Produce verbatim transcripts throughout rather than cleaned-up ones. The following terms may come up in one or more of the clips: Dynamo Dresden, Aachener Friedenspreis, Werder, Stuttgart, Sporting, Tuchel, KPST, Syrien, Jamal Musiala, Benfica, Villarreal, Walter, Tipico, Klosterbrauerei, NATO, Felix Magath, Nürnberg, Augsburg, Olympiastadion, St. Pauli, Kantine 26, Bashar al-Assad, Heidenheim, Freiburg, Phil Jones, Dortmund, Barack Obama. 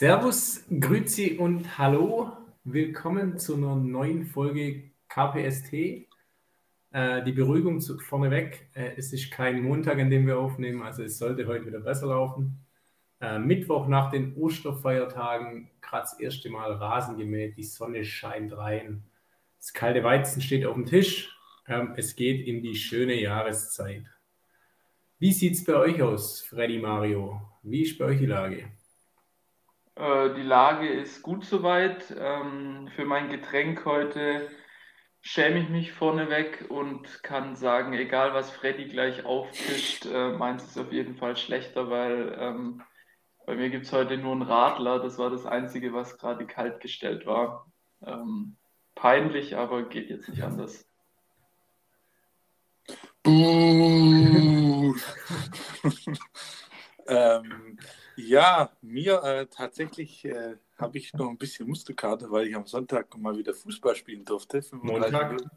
Servus, Grüezi und Hallo. Willkommen zu einer neuen Folge K P S T. Äh, die Beruhigung zu, vorneweg, äh, es ist kein Montag, an dem wir aufnehmen, also es sollte heute wieder besser laufen. Äh, Mittwoch nach den Osterfeiertagen, gerade das erste Mal Rasen gemäht, die Sonne scheint rein. Das kalte Weizen steht auf dem Tisch. Ähm, es geht in die schöne Jahreszeit. Wie sieht es bei euch aus, Freddy, Mario? Wie ist bei euch die Lage? Äh, die Lage ist gut soweit. Ähm, für mein Getränk heute schäme ich mich vorneweg und kann sagen, egal was Freddy gleich auftischt, äh, meins ist auf jeden Fall schlechter, weil ähm, bei mir gibt es heute nur einen Radler. Das war das Einzige, was gerade kalt gestellt war. Ähm, peinlich, aber geht jetzt nicht anders. Uh. ähm, ja, mir äh, tatsächlich äh, habe ich noch ein bisschen Muskelkater, weil ich am Sonntag mal wieder Fußball spielen durfte. Montag? Minuten.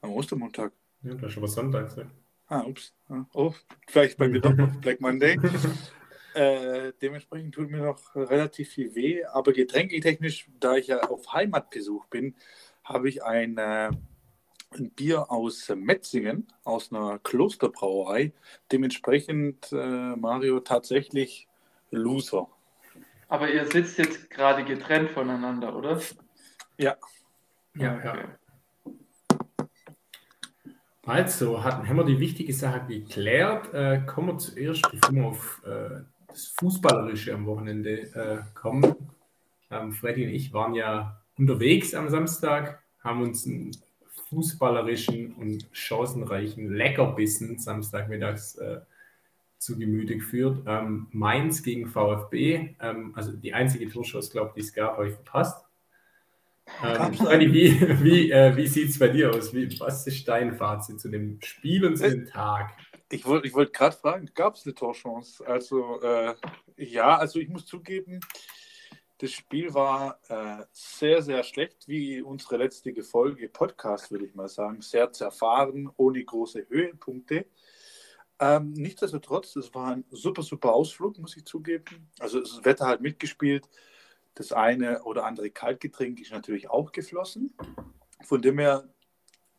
Am Ostermontag. Ja, das ist schon was Sonntags. Ja. Ah, ups. Oh, vielleicht bei mir doch noch Black Monday. äh, dementsprechend tut mir noch relativ viel weh, aber getränketechnisch, da ich ja auf Heimatbesuch bin, habe ich ein... Äh, ein Bier aus Metzingen, aus einer Klosterbrauerei. Dementsprechend, äh, Mario, tatsächlich Loser. Aber ihr sitzt jetzt gerade getrennt voneinander, oder? Ja. Ja, okay. Ja. Also, hatten, haben wir die wichtige Sache geklärt. Äh, kommen wir zuerst, bevor wir auf äh, das Fußballerische am Wochenende äh, kommen. Ähm, Freddy und ich waren ja unterwegs am Samstag, haben uns ein fußballerischen und chancenreichen Leckerbissen samstagmittags äh, zu Gemüte geführt. Ähm, Mainz gegen VfB, ähm, also die einzige Torschance, glaube ich, die es gab, habe ich verpasst. Ähm, Freddy, wie wie, äh, wie sieht es bei dir aus? Wie, was ist dein Fazit zu dem Spiel und zu dem Tag? Ich wollte ich wollt gerade fragen, gab es eine Torschance? Also, äh, ja, also ich muss zugeben, das Spiel war äh, sehr, sehr schlecht, wie unsere letzte Folge Podcast, würde ich mal sagen. Sehr zerfahren, ohne große Höhepunkte. Ähm, nichtsdestotrotz, es war ein super, super Ausflug, muss ich zugeben. Also das Wetter hat mitgespielt. Das eine oder andere Kaltgetränk ist natürlich auch geflossen. Von dem her,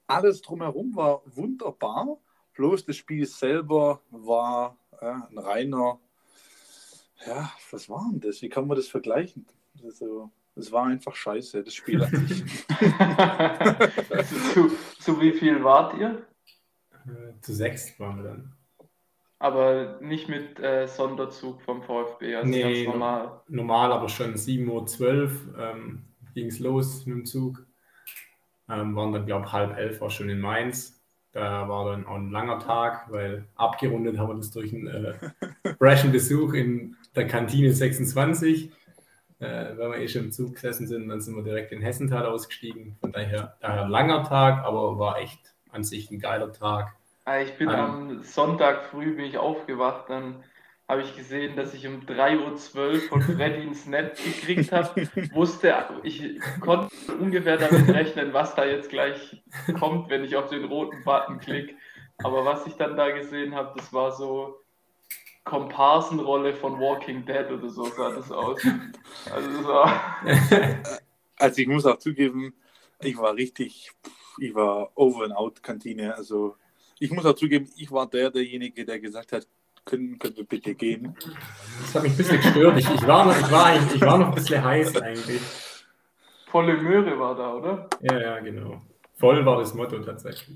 alles drumherum war wunderbar. Bloß das Spiel selber war äh, ein reiner... Ja, was war denn das? Wie kann man das vergleichen? Also, es war einfach scheiße, das Spiel an sich. zu, zu wie viel wart ihr? Äh, zu sechs waren wir dann. Aber nicht mit äh, Sonderzug vom VfB, also nee, ganz normal. Normal, aber schon sieben Uhr zwölf ähm, ging es los mit dem Zug. Ähm, waren dann, glaube ich, halb elf auch schon in Mainz. Da war dann auch ein langer Tag, weil abgerundet haben wir das durch einen äh, freshen Besuch in der Kantine sechsundzwanzig. Äh, weil wir eh schon im Zug gesessen sind, dann sind wir direkt in Hessenthal ausgestiegen. Von daher, daher ein langer Tag, aber war echt an sich ein geiler Tag. Ich bin ähm, am Sonntag früh bin ich aufgewacht, dann habe ich gesehen, dass ich um drei Uhr zwölf von Freddy ins Netz gekriegt habe. Wusste, ich konnte ungefähr damit rechnen, was da jetzt gleich kommt, wenn ich auf den roten Button klicke. Aber was ich dann da gesehen habe, das war so Komparsenrolle von Walking Dead oder so sah das aus. Also, das war also ich muss auch zugeben, ich war richtig, ich war over and out Kantine. Also ich muss auch zugeben, ich war der, derjenige, der gesagt hat, Können, können wir bitte gehen. Das hat mich ein bisschen gestört. Ich, ich, war, noch, ich, war, ich, ich war noch ein bisschen heiß eigentlich. Volle Möhre war da, oder? Ja, ja, genau. Voll war das Motto tatsächlich.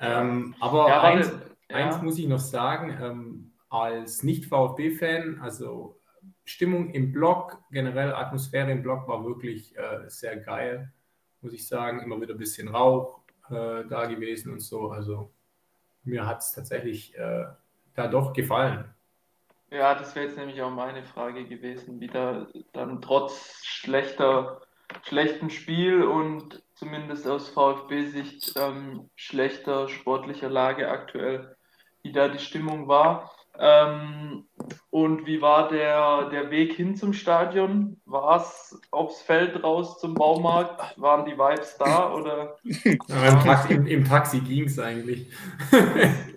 Ähm, aber ja, eins, ja. eins muss ich noch sagen, ähm, als Nicht-VfB-Fan, also Stimmung im Block, generell Atmosphäre im Block war wirklich äh, sehr geil, muss ich sagen. Immer wieder ein bisschen Rauch äh, da gewesen und so. Also mir hat es tatsächlich... Äh, da doch gefallen. Ja, das wäre jetzt nämlich auch meine Frage gewesen, wie da dann trotz schlechter, schlechtem Spiel und zumindest aus VfB-Sicht ähm, schlechter sportlicher Lage aktuell, wie da die Stimmung war. Ähm, und wie war der, der Weg hin zum Stadion? War es aufs Feld raus zum Baumarkt? Waren die Vibes da? Oder? Im Taxi, im, im Taxi ging es eigentlich.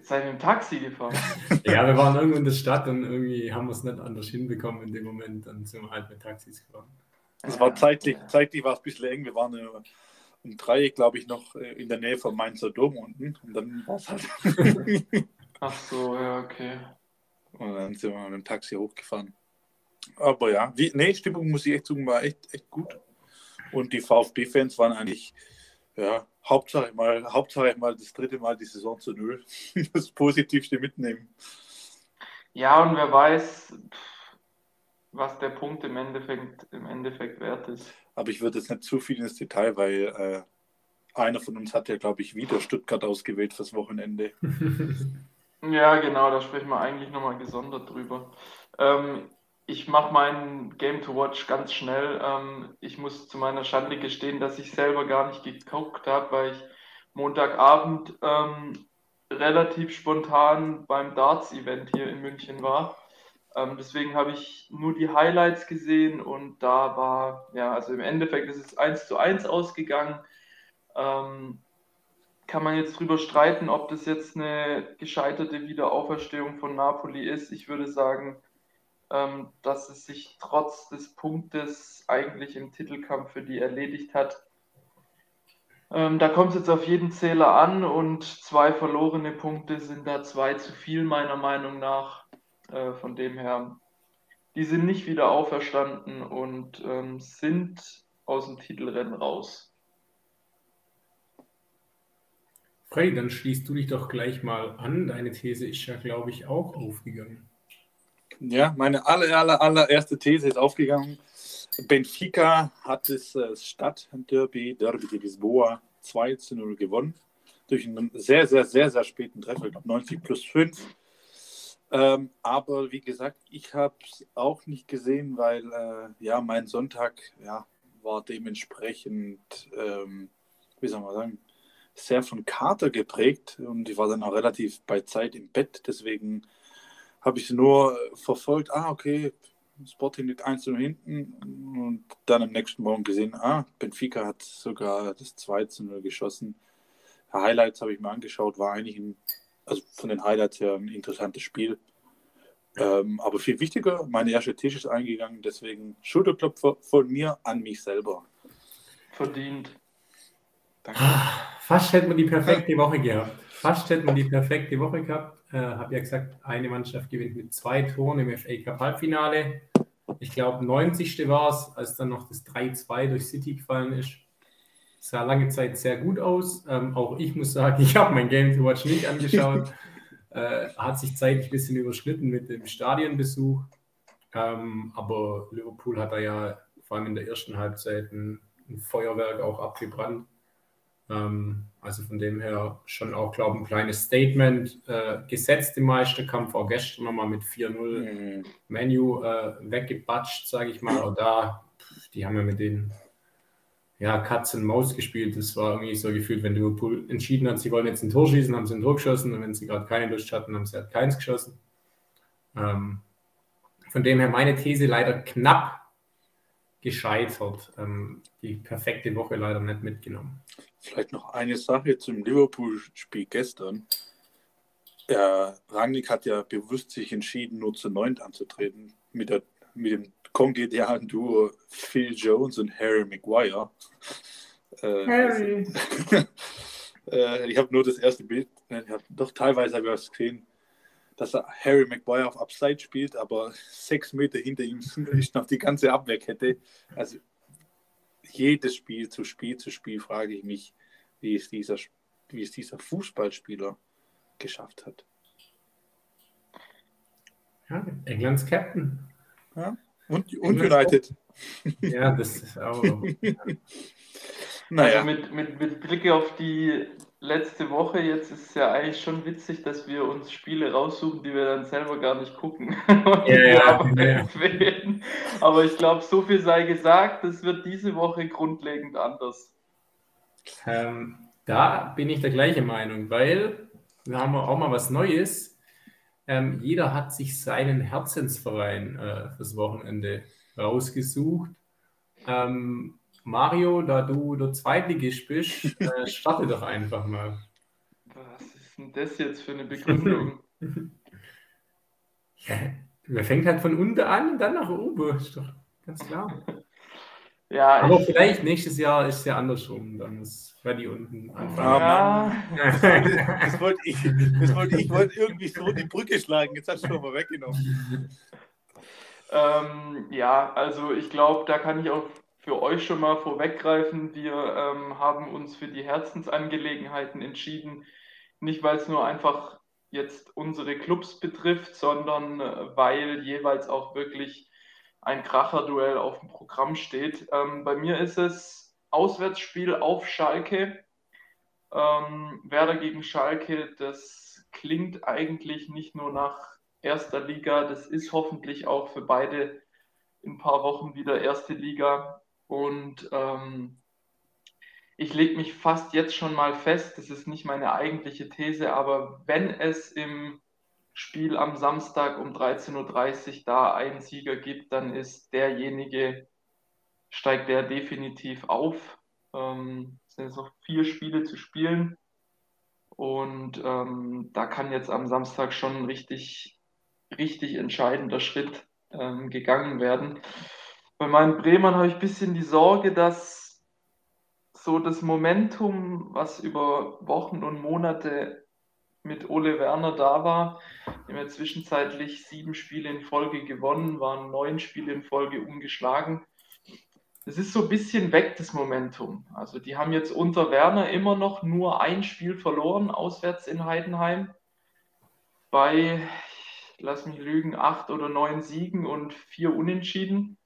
Seid ihr im Taxi gefahren? Ja, wir waren irgendwo in der Stadt und irgendwie haben wir es nicht anders hinbekommen in dem Moment. Dann sind wir halt mit Taxis gefahren. Es war zeitlich, zeitlich war es ein bisschen eng. Wir waren um drei, glaube ich, noch in der Nähe vom Mainzer Dom unten. Und dann war es halt. Ach so, ja, okay. Und dann sind wir mit dem Taxi hochgefahren. Aber ja, die nee, Stimmung, muss ich echt sagen, war echt, echt gut. Und die VfB-Fans waren eigentlich, ja, Hauptsache mal, Hauptsache mal das dritte Mal die Saison zu null. Das Positivste mitnehmen. Ja, und wer weiß, was der Punkt im Endeffekt, im Endeffekt wert ist. Aber ich würde jetzt nicht zu viel ins Detail, weil äh, einer von uns hat ja, glaube ich, wieder Stuttgart ausgewählt fürs Wochenende. Ja, genau, da sprechen wir eigentlich nochmal gesondert drüber. Ähm, ich mache mein Game to Watch ganz schnell. Ähm, ich muss zu meiner Schande gestehen, dass ich selber gar nicht geguckt habe, weil ich Montagabend ähm, relativ spontan beim Darts-Event hier in München war. Ähm, deswegen habe ich nur die Highlights gesehen und da war, ja, also im Endeffekt ist es eins zu eins ausgegangen. Ähm, Kann man jetzt drüber streiten, ob das jetzt eine gescheiterte Wiederauferstehung von Napoli ist. Ich würde sagen, ähm, dass es sich trotz des Punktes eigentlich im Titelkampf für die erledigt hat. Ähm, da kommt es jetzt auf jeden Zähler an und zwei verlorene Punkte sind da zwei zu viel, meiner Meinung nach. Äh, von dem her, die sind nicht wieder auferstanden und ähm, sind aus dem Titelrennen raus. Frey, dann schließt du dich doch gleich mal an. Deine These ist ja, glaube ich, auch aufgegangen. Ja, meine aller, aller, allererste These ist aufgegangen. Benfica hat das Stadtderby, Derby de Lisboa, zwei zu null gewonnen. Durch einen sehr, sehr, sehr, sehr späten Treffer, ich glaube neunzig plus fünf. Ähm, aber wie gesagt, ich habe es auch nicht gesehen, weil äh, ja, mein Sonntag ja, war dementsprechend, ähm, wie soll man sagen, sehr von Kater geprägt und ich war dann auch relativ bei Zeit im Bett, deswegen habe ich nur verfolgt, ah okay, Sporting liegt eins zu null hinten und dann am nächsten Morgen gesehen, ah, Benfica hat sogar das zwei zu null geschossen. Highlights habe ich mir angeschaut, war eigentlich ein, also von den Highlights her ein interessantes Spiel, ähm, aber viel wichtiger, meine erste Tisch ist eingegangen, deswegen Schulterklopfer von mir an mich selber. Verdient. Danke. Fast hätten wir die perfekte Woche gehabt. Fast hätten wir die perfekte Woche gehabt. Äh, habe ja gesagt, eine Mannschaft gewinnt mit zwei Toren im F A Cup Halbfinale. Ich glaube, neunzigste war es, als dann noch das drei zu zwei durch City gefallen ist. Sah lange Zeit sehr gut aus. Ähm, auch ich muss sagen, ich habe mein Game to Watch nicht angeschaut. äh, hat sich zeitlich ein bisschen überschnitten mit dem Stadionbesuch. Ähm, aber Liverpool hat da ja vor allem in der ersten Halbzeit ein, ein Feuerwerk auch abgebrannt. Also von dem her schon auch, glaube ich, ein kleines Statement äh, gesetzt im Meisterkampf, auch gestern nochmal mit vier null mhm. Menu äh, weggebatscht, sage ich mal, auch da, pf, die haben ja mit den ja, Katz und Maus gespielt, das war irgendwie so gefühlt, wenn Liverpool entschieden hat, sie wollen jetzt ein Tor schießen, haben sie ein Tor geschossen und wenn sie gerade keine Lust hatten, haben sie halt keins geschossen. Ähm, von dem her meine These leider knapp gescheitert, ähm, die perfekte Woche leider nicht mitgenommen. Vielleicht noch eine Sache zum Liverpool-Spiel gestern. Ja, Rangnick hat ja bewusst sich entschieden, nur zu neunt anzutreten. Mit, der, mit dem kongenialen Duo Phil Jones und Harry Maguire. Äh, Harry! Also, äh, ich habe nur das erste Bild, ne, hab, doch teilweise habe ich was gesehen, dass er Harry Maguire auf Abseits spielt, aber sechs Meter hinter ihm ist noch die ganze Abwehrkette. Also jedes Spiel zu Spiel zu Spiel frage ich mich, wie es dieser, wie es dieser Fußballspieler geschafft hat. Ja, Englands Captain. Ja, und, und United. Ja, das ist auch. Ja. Naja. Also mit, mit, mit Blick auf die letzte Woche, jetzt ist es ja eigentlich schon witzig, dass wir uns Spiele raussuchen, die wir dann selber gar nicht gucken. Ja, ja, ja. Aber ich glaube, so viel sei gesagt, es wird diese Woche grundlegend anders. Ähm, da bin ich der gleichen Meinung, weil wir haben auch mal was Neues. Ähm, jeder hat sich seinen Herzensverein äh, fürs Wochenende rausgesucht. Ähm, Mario, da du der Zweitligist bist, äh, starte doch einfach mal. Was ist denn das jetzt für eine Begründung? Ja, man fängt halt von unten an und dann nach oben, ist doch ganz klar. Ja, aber ich, vielleicht nächstes Jahr ist es ja andersrum, dann muss Freddy unten anfangen. Ja, ja. Das wollte ich, das wollte ich, ich wollte irgendwie so die Brücke schlagen, jetzt hast du schon mal weggenommen. Ähm, ja, also ich glaube, da kann ich auch für euch schon mal vorweggreifen. Wir ähm, haben uns für die Herzensangelegenheiten entschieden, nicht weil es nur einfach jetzt unsere Clubs betrifft, sondern weil jeweils auch wirklich ein Kracherduell auf dem Programm steht. Ähm, bei mir ist es Auswärtsspiel auf Schalke. Ähm, Werder gegen Schalke, das klingt eigentlich nicht nur nach erster Liga, das ist hoffentlich auch für beide in ein paar Wochen wieder erste Liga. Und ähm, ich lege mich fast jetzt schon mal fest, das ist nicht meine eigentliche These, aber wenn es im Spiel am Samstag um dreizehn Uhr dreißig da einen Sieger gibt, dann ist derjenige, steigt der definitiv auf. Ähm, es sind jetzt noch vier Spiele zu spielen und ähm, da kann jetzt am Samstag schon ein richtig, richtig entscheidender Schritt ähm, gegangen werden. Bei meinen Bremern habe ich ein bisschen die Sorge, dass so das Momentum, was über Wochen und Monate mit Ole Werner da war, haben wir zwischenzeitlich sieben Spiele in Folge gewonnen, waren neun Spiele in Folge ungeschlagen. Das ist so ein bisschen weg, das Momentum. Also die haben jetzt unter Werner immer noch nur ein Spiel verloren, auswärts in Heidenheim. Bei, lass mich lügen, acht oder neun Siegen und vier Unentschieden.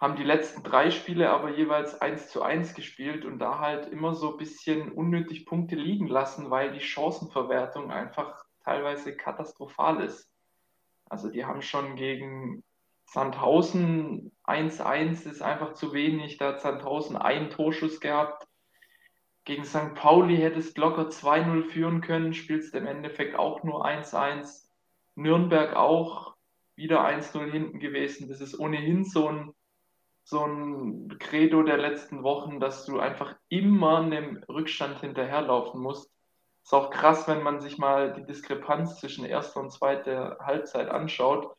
Haben die letzten drei Spiele aber jeweils eins zu eins gespielt und da halt immer so ein bisschen unnötig Punkte liegen lassen, weil die Chancenverwertung einfach teilweise katastrophal ist. Also die haben schon gegen Sandhausen eins eins, ist einfach zu wenig, da hat Sandhausen einen Torschuss gehabt. Gegen Sankt Pauli hättest locker zwei null führen können, spielst im Endeffekt auch nur eins eins. Nürnberg auch, wieder eins null hinten gewesen. Das ist ohnehin so ein so ein Credo der letzten Wochen, dass du einfach immer einem Rückstand hinterherlaufen musst. Ist auch krass, wenn man sich mal die Diskrepanz zwischen erster und zweiter Halbzeit anschaut.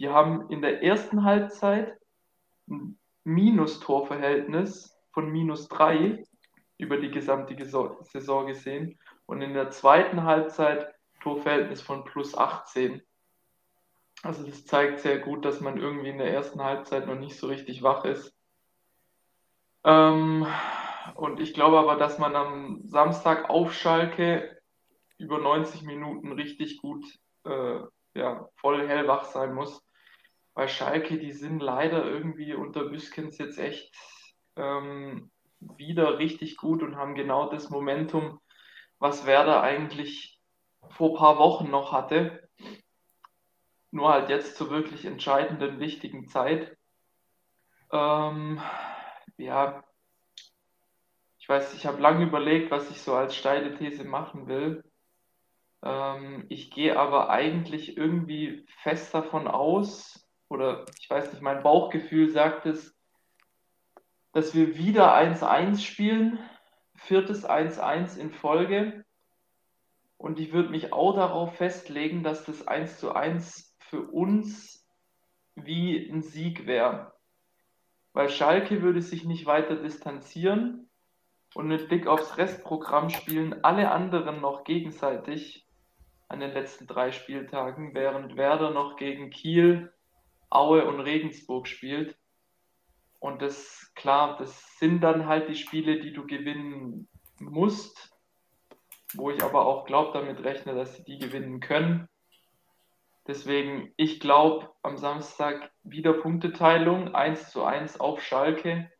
Die haben in der ersten Halbzeit ein Minustorverhältnis von minus drei über die gesamte Saison gesehen und in der zweiten Halbzeit Torverhältnis von plus achtzehn. Also das zeigt sehr gut, dass man irgendwie in der ersten Halbzeit noch nicht so richtig wach ist. Ähm, und ich glaube aber, dass man am Samstag auf Schalke über neunzig Minuten richtig gut äh, ja, voll hellwach sein muss. Weil Schalke, die sind leider irgendwie unter Büskens jetzt echt ähm, wieder richtig gut und haben genau das Momentum, was Werder eigentlich vor ein paar Wochen noch hatte. Nur halt jetzt zur wirklich entscheidenden, wichtigen Zeit. Ähm, ja, ich weiß, ich habe lange überlegt, was ich so als steile These machen will. Ähm, ich gehe aber eigentlich irgendwie fest davon aus, oder ich weiß nicht, mein Bauchgefühl sagt es, dass wir wieder eins eins spielen, viertes eins eins in Folge. Und ich würde mich auch darauf festlegen, dass das eins zu eins für uns wie ein Sieg wäre. Weil Schalke würde sich nicht weiter distanzieren und mit Blick aufs Restprogramm spielen alle anderen noch gegenseitig an den letzten drei Spieltagen, während Werder noch gegen Kiel, Aue und Regensburg spielt. Und das, klar, das sind dann halt die Spiele, die du gewinnen musst, wo ich aber auch glaube, damit rechne, dass sie die gewinnen können. Deswegen, ich glaube, am Samstag wieder Punkteteilung, eins zu eins auf Schalke,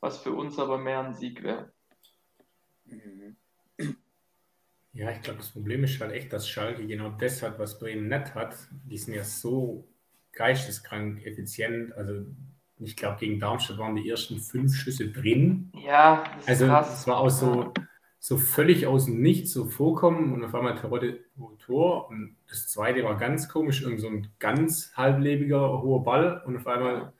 was für uns aber mehr ein Sieg wäre. Ja, ich glaube, das Problem ist halt echt, dass Schalke genau das hat, was Bremen nicht hat. Die sind ja so geisteskrank effizient. Also ich glaube, gegen Darmstadt waren die ersten fünf Schüsse drin. Ja, das ist also krass. Es war auch so... so völlig aus dem Nichts so vorkommen und auf einmal Karotte, Tor. Und das zweite war ganz komisch, irgend so ein ganz halblebiger, hoher Ball und auf einmal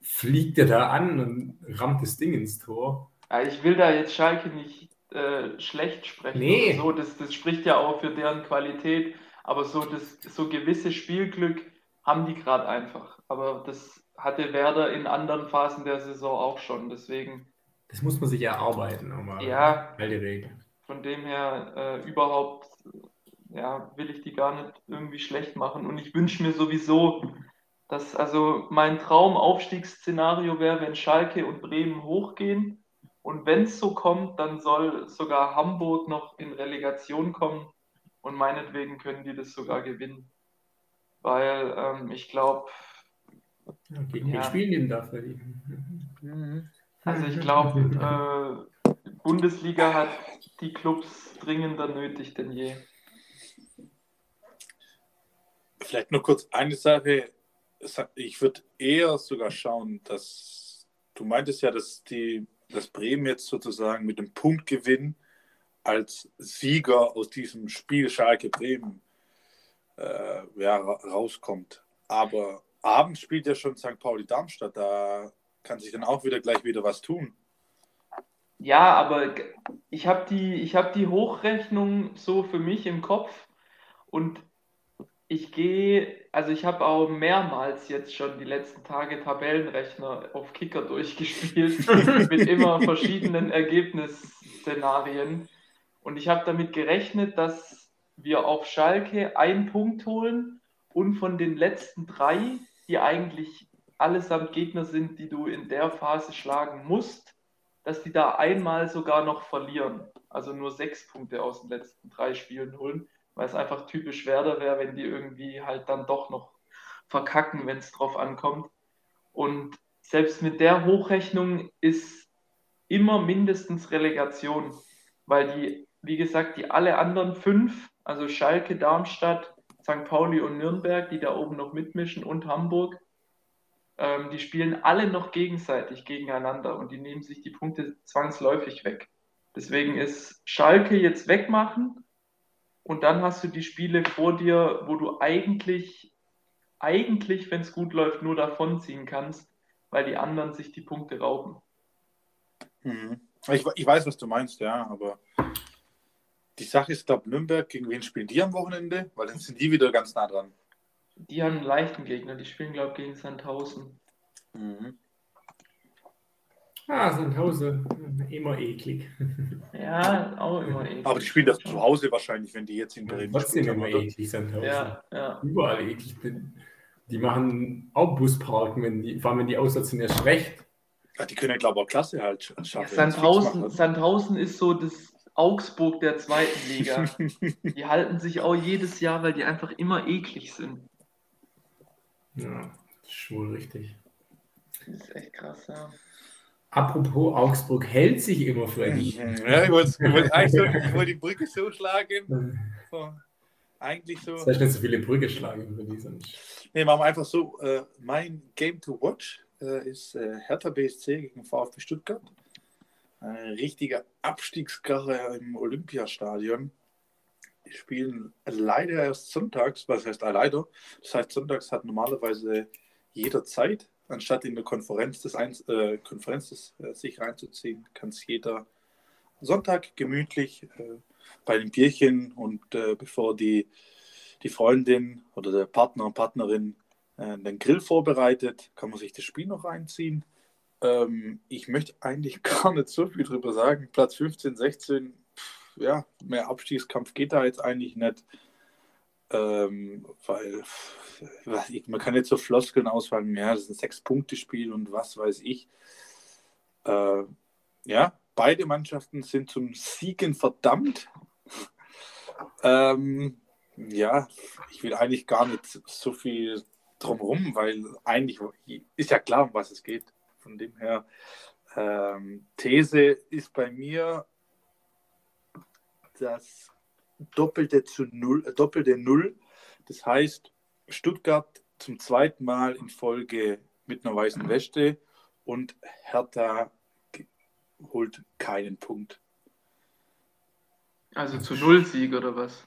fliegt er da an und rammt das Ding ins Tor. Ja, ich will da jetzt Schalke nicht äh, schlecht sprechen. Nee. So, das, das spricht ja auch für deren Qualität, aber so, das, so gewisse Spielglück haben die gerade einfach. Aber das hatte Werder in anderen Phasen der Saison auch schon, deswegen... Das muss man sich erarbeiten, um ja, weil die Regeln. Von dem her äh, überhaupt ja, will ich die gar nicht irgendwie schlecht machen. Und ich wünsche mir sowieso, dass also mein Traumaufstiegsszenario wäre, wenn Schalke und Bremen hochgehen. Und wenn es so kommt, dann soll sogar Hamburg noch in Relegation kommen. Und meinetwegen können die das sogar gewinnen. Weil ähm, ich glaube... Gegen ja, wen spielen die denn dafür? Mhm. Also ich glaube, äh, Bundesliga hat die Clubs dringender nötig denn je. Vielleicht nur kurz eine Sache. Ich würde eher sogar schauen, dass du meintest ja, dass, die, dass Bremen jetzt sozusagen mit dem Punktgewinn als Sieger aus diesem Spiel Schalke Bremen äh, ja, rauskommt. Aber abends spielt ja schon Sankt Pauli Darmstadt, da kann sich dann auch wieder gleich wieder was tun. Ja, aber ich habe die, ich hab die Hochrechnung so für mich im Kopf und ich gehe, also ich habe auch mehrmals jetzt schon die letzten Tage Tabellenrechner auf Kicker durchgespielt mit immer verschiedenen Ergebnisszenarien und ich habe damit gerechnet, dass wir auf Schalke einen Punkt holen und von den letzten drei, die eigentlich allesamt Gegner sind, die du in der Phase schlagen musst, dass die da einmal sogar noch verlieren. Also nur sechs Punkte aus den letzten drei Spielen holen, weil es einfach typisch Werder wäre, wenn die irgendwie halt dann doch noch verkacken, wenn es drauf ankommt. Und selbst mit der Hochrechnung ist immer mindestens Relegation, weil die, wie gesagt, die alle anderen fünf, also Schalke, Darmstadt, Sankt Pauli und Nürnberg, die da oben noch mitmischen und Hamburg, die spielen alle noch gegenseitig gegeneinander und die nehmen sich die Punkte zwangsläufig weg. Deswegen ist Schalke jetzt wegmachen und dann hast du die Spiele vor dir, wo du eigentlich, eigentlich, wenn es gut läuft, nur davonziehen kannst, weil die anderen sich die Punkte rauben. Hm. Ich, ich weiß, was du meinst, ja, aber die Sache ist, glaube Nürnberg, gegen wen spielen die am Wochenende? Weil dann sind die wieder ganz nah dran. Die haben einen leichten Gegner, die spielen, glaube ich, gegen Sandhausen. Mhm. Ah, Sandhausen, immer eklig. Ja, auch immer eklig. Aber die spielen das zu Hause wahrscheinlich, wenn die jetzt in Bremen spielen. Trotzdem immer eklig, Sandhausen. Ja, ja. Überall eklig. Die machen auch Busparken, wenn die, vor allem wenn die Aussatz sind, erst recht. Ja, die können ja, glaube ich, auch Klasse halt schaffen. Ja, Sandhausen, Sandhausen ist so das Augsburg der zweiten Liga. Die halten sich auch jedes Jahr, weil die einfach immer eklig sind. Ja, das ist schwul richtig. Das ist echt krass, ja. Apropos, Augsburg hält sich immer für dich. Ja, ich wollte eigentlich so, die Brücke so schlagen. So, eigentlich so. Das heißt nicht so viele Brücke schlagen über die sonst. Nee, machen wir einfach so. Äh, mein Game to Watch äh, ist äh, Hertha B S C gegen VfB Stuttgart. Ein richtiger Abstiegskracher im Olympiastadion. Die spielen leider erst sonntags, was heißt leider, das heißt sonntags hat normalerweise jeder Zeit, anstatt in der Konferenz, des Einz- äh, Konferenz des, äh, sich reinzuziehen, kann es jeder Sonntag gemütlich äh, bei einem Bierchen und äh, bevor die, die Freundin oder der Partner und Partnerin äh, den Grill vorbereitet, kann man sich das Spiel noch reinziehen. Ähm, ich möchte eigentlich gar nicht so viel drüber sagen, Platz fünfzehn, sechzehn, ja, mehr Abstiegskampf geht da jetzt eigentlich nicht, ähm, weil ich, man kann jetzt so Floskeln ausfallen, ja, das ist ein Sechs-Punkte-Spiel und was weiß ich. Äh, ja, beide Mannschaften sind zum Siegen verdammt. ähm, ja, ich will eigentlich gar nicht so viel drumherum, weil eigentlich ist ja klar, um was es geht. Von dem her, ähm, These ist bei mir das Doppelte zu Null, äh, Doppelte Null. Das heißt, Stuttgart zum zweiten Mal in Folge mit einer weißen Weste und Hertha holt keinen Punkt. Also zu Null Sieg oder was?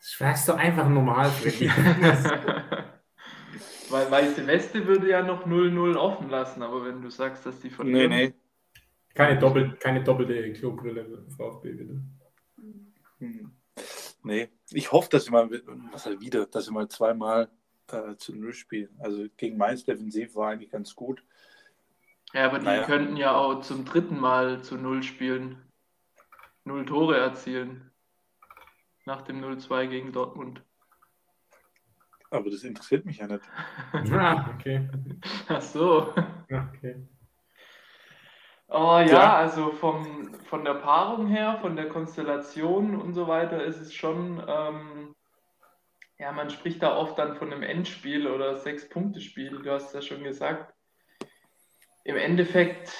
Schwörst du einfach normal, Freddy. Weil, weil Celeste würde ja noch null null offen lassen, aber wenn du sagst, dass die von... Nee, nee. Keine, Doppel, keine doppelte Klobrille, VfB, bitte. Hm. Nee, ich hoffe, dass wir mal, was halt wieder, dass wir mal zweimal äh, zu Null spielen. Also gegen Mainz defensiv war eigentlich ganz gut. Ja, aber naja, die könnten ja auch zum dritten Mal zu Null spielen. Null Tore erzielen. Nach dem null zwei gegen Dortmund. Aber das interessiert mich ja nicht. Ja, okay. Ach so. Okay. Oh ja, ja, also vom, von der Paarung her, von der Konstellation und so weiter ist es schon, ähm, ja, man spricht da oft dann von einem Endspiel oder Sechs-Punkte-Spiel. Du hast ja schon gesagt. Im Endeffekt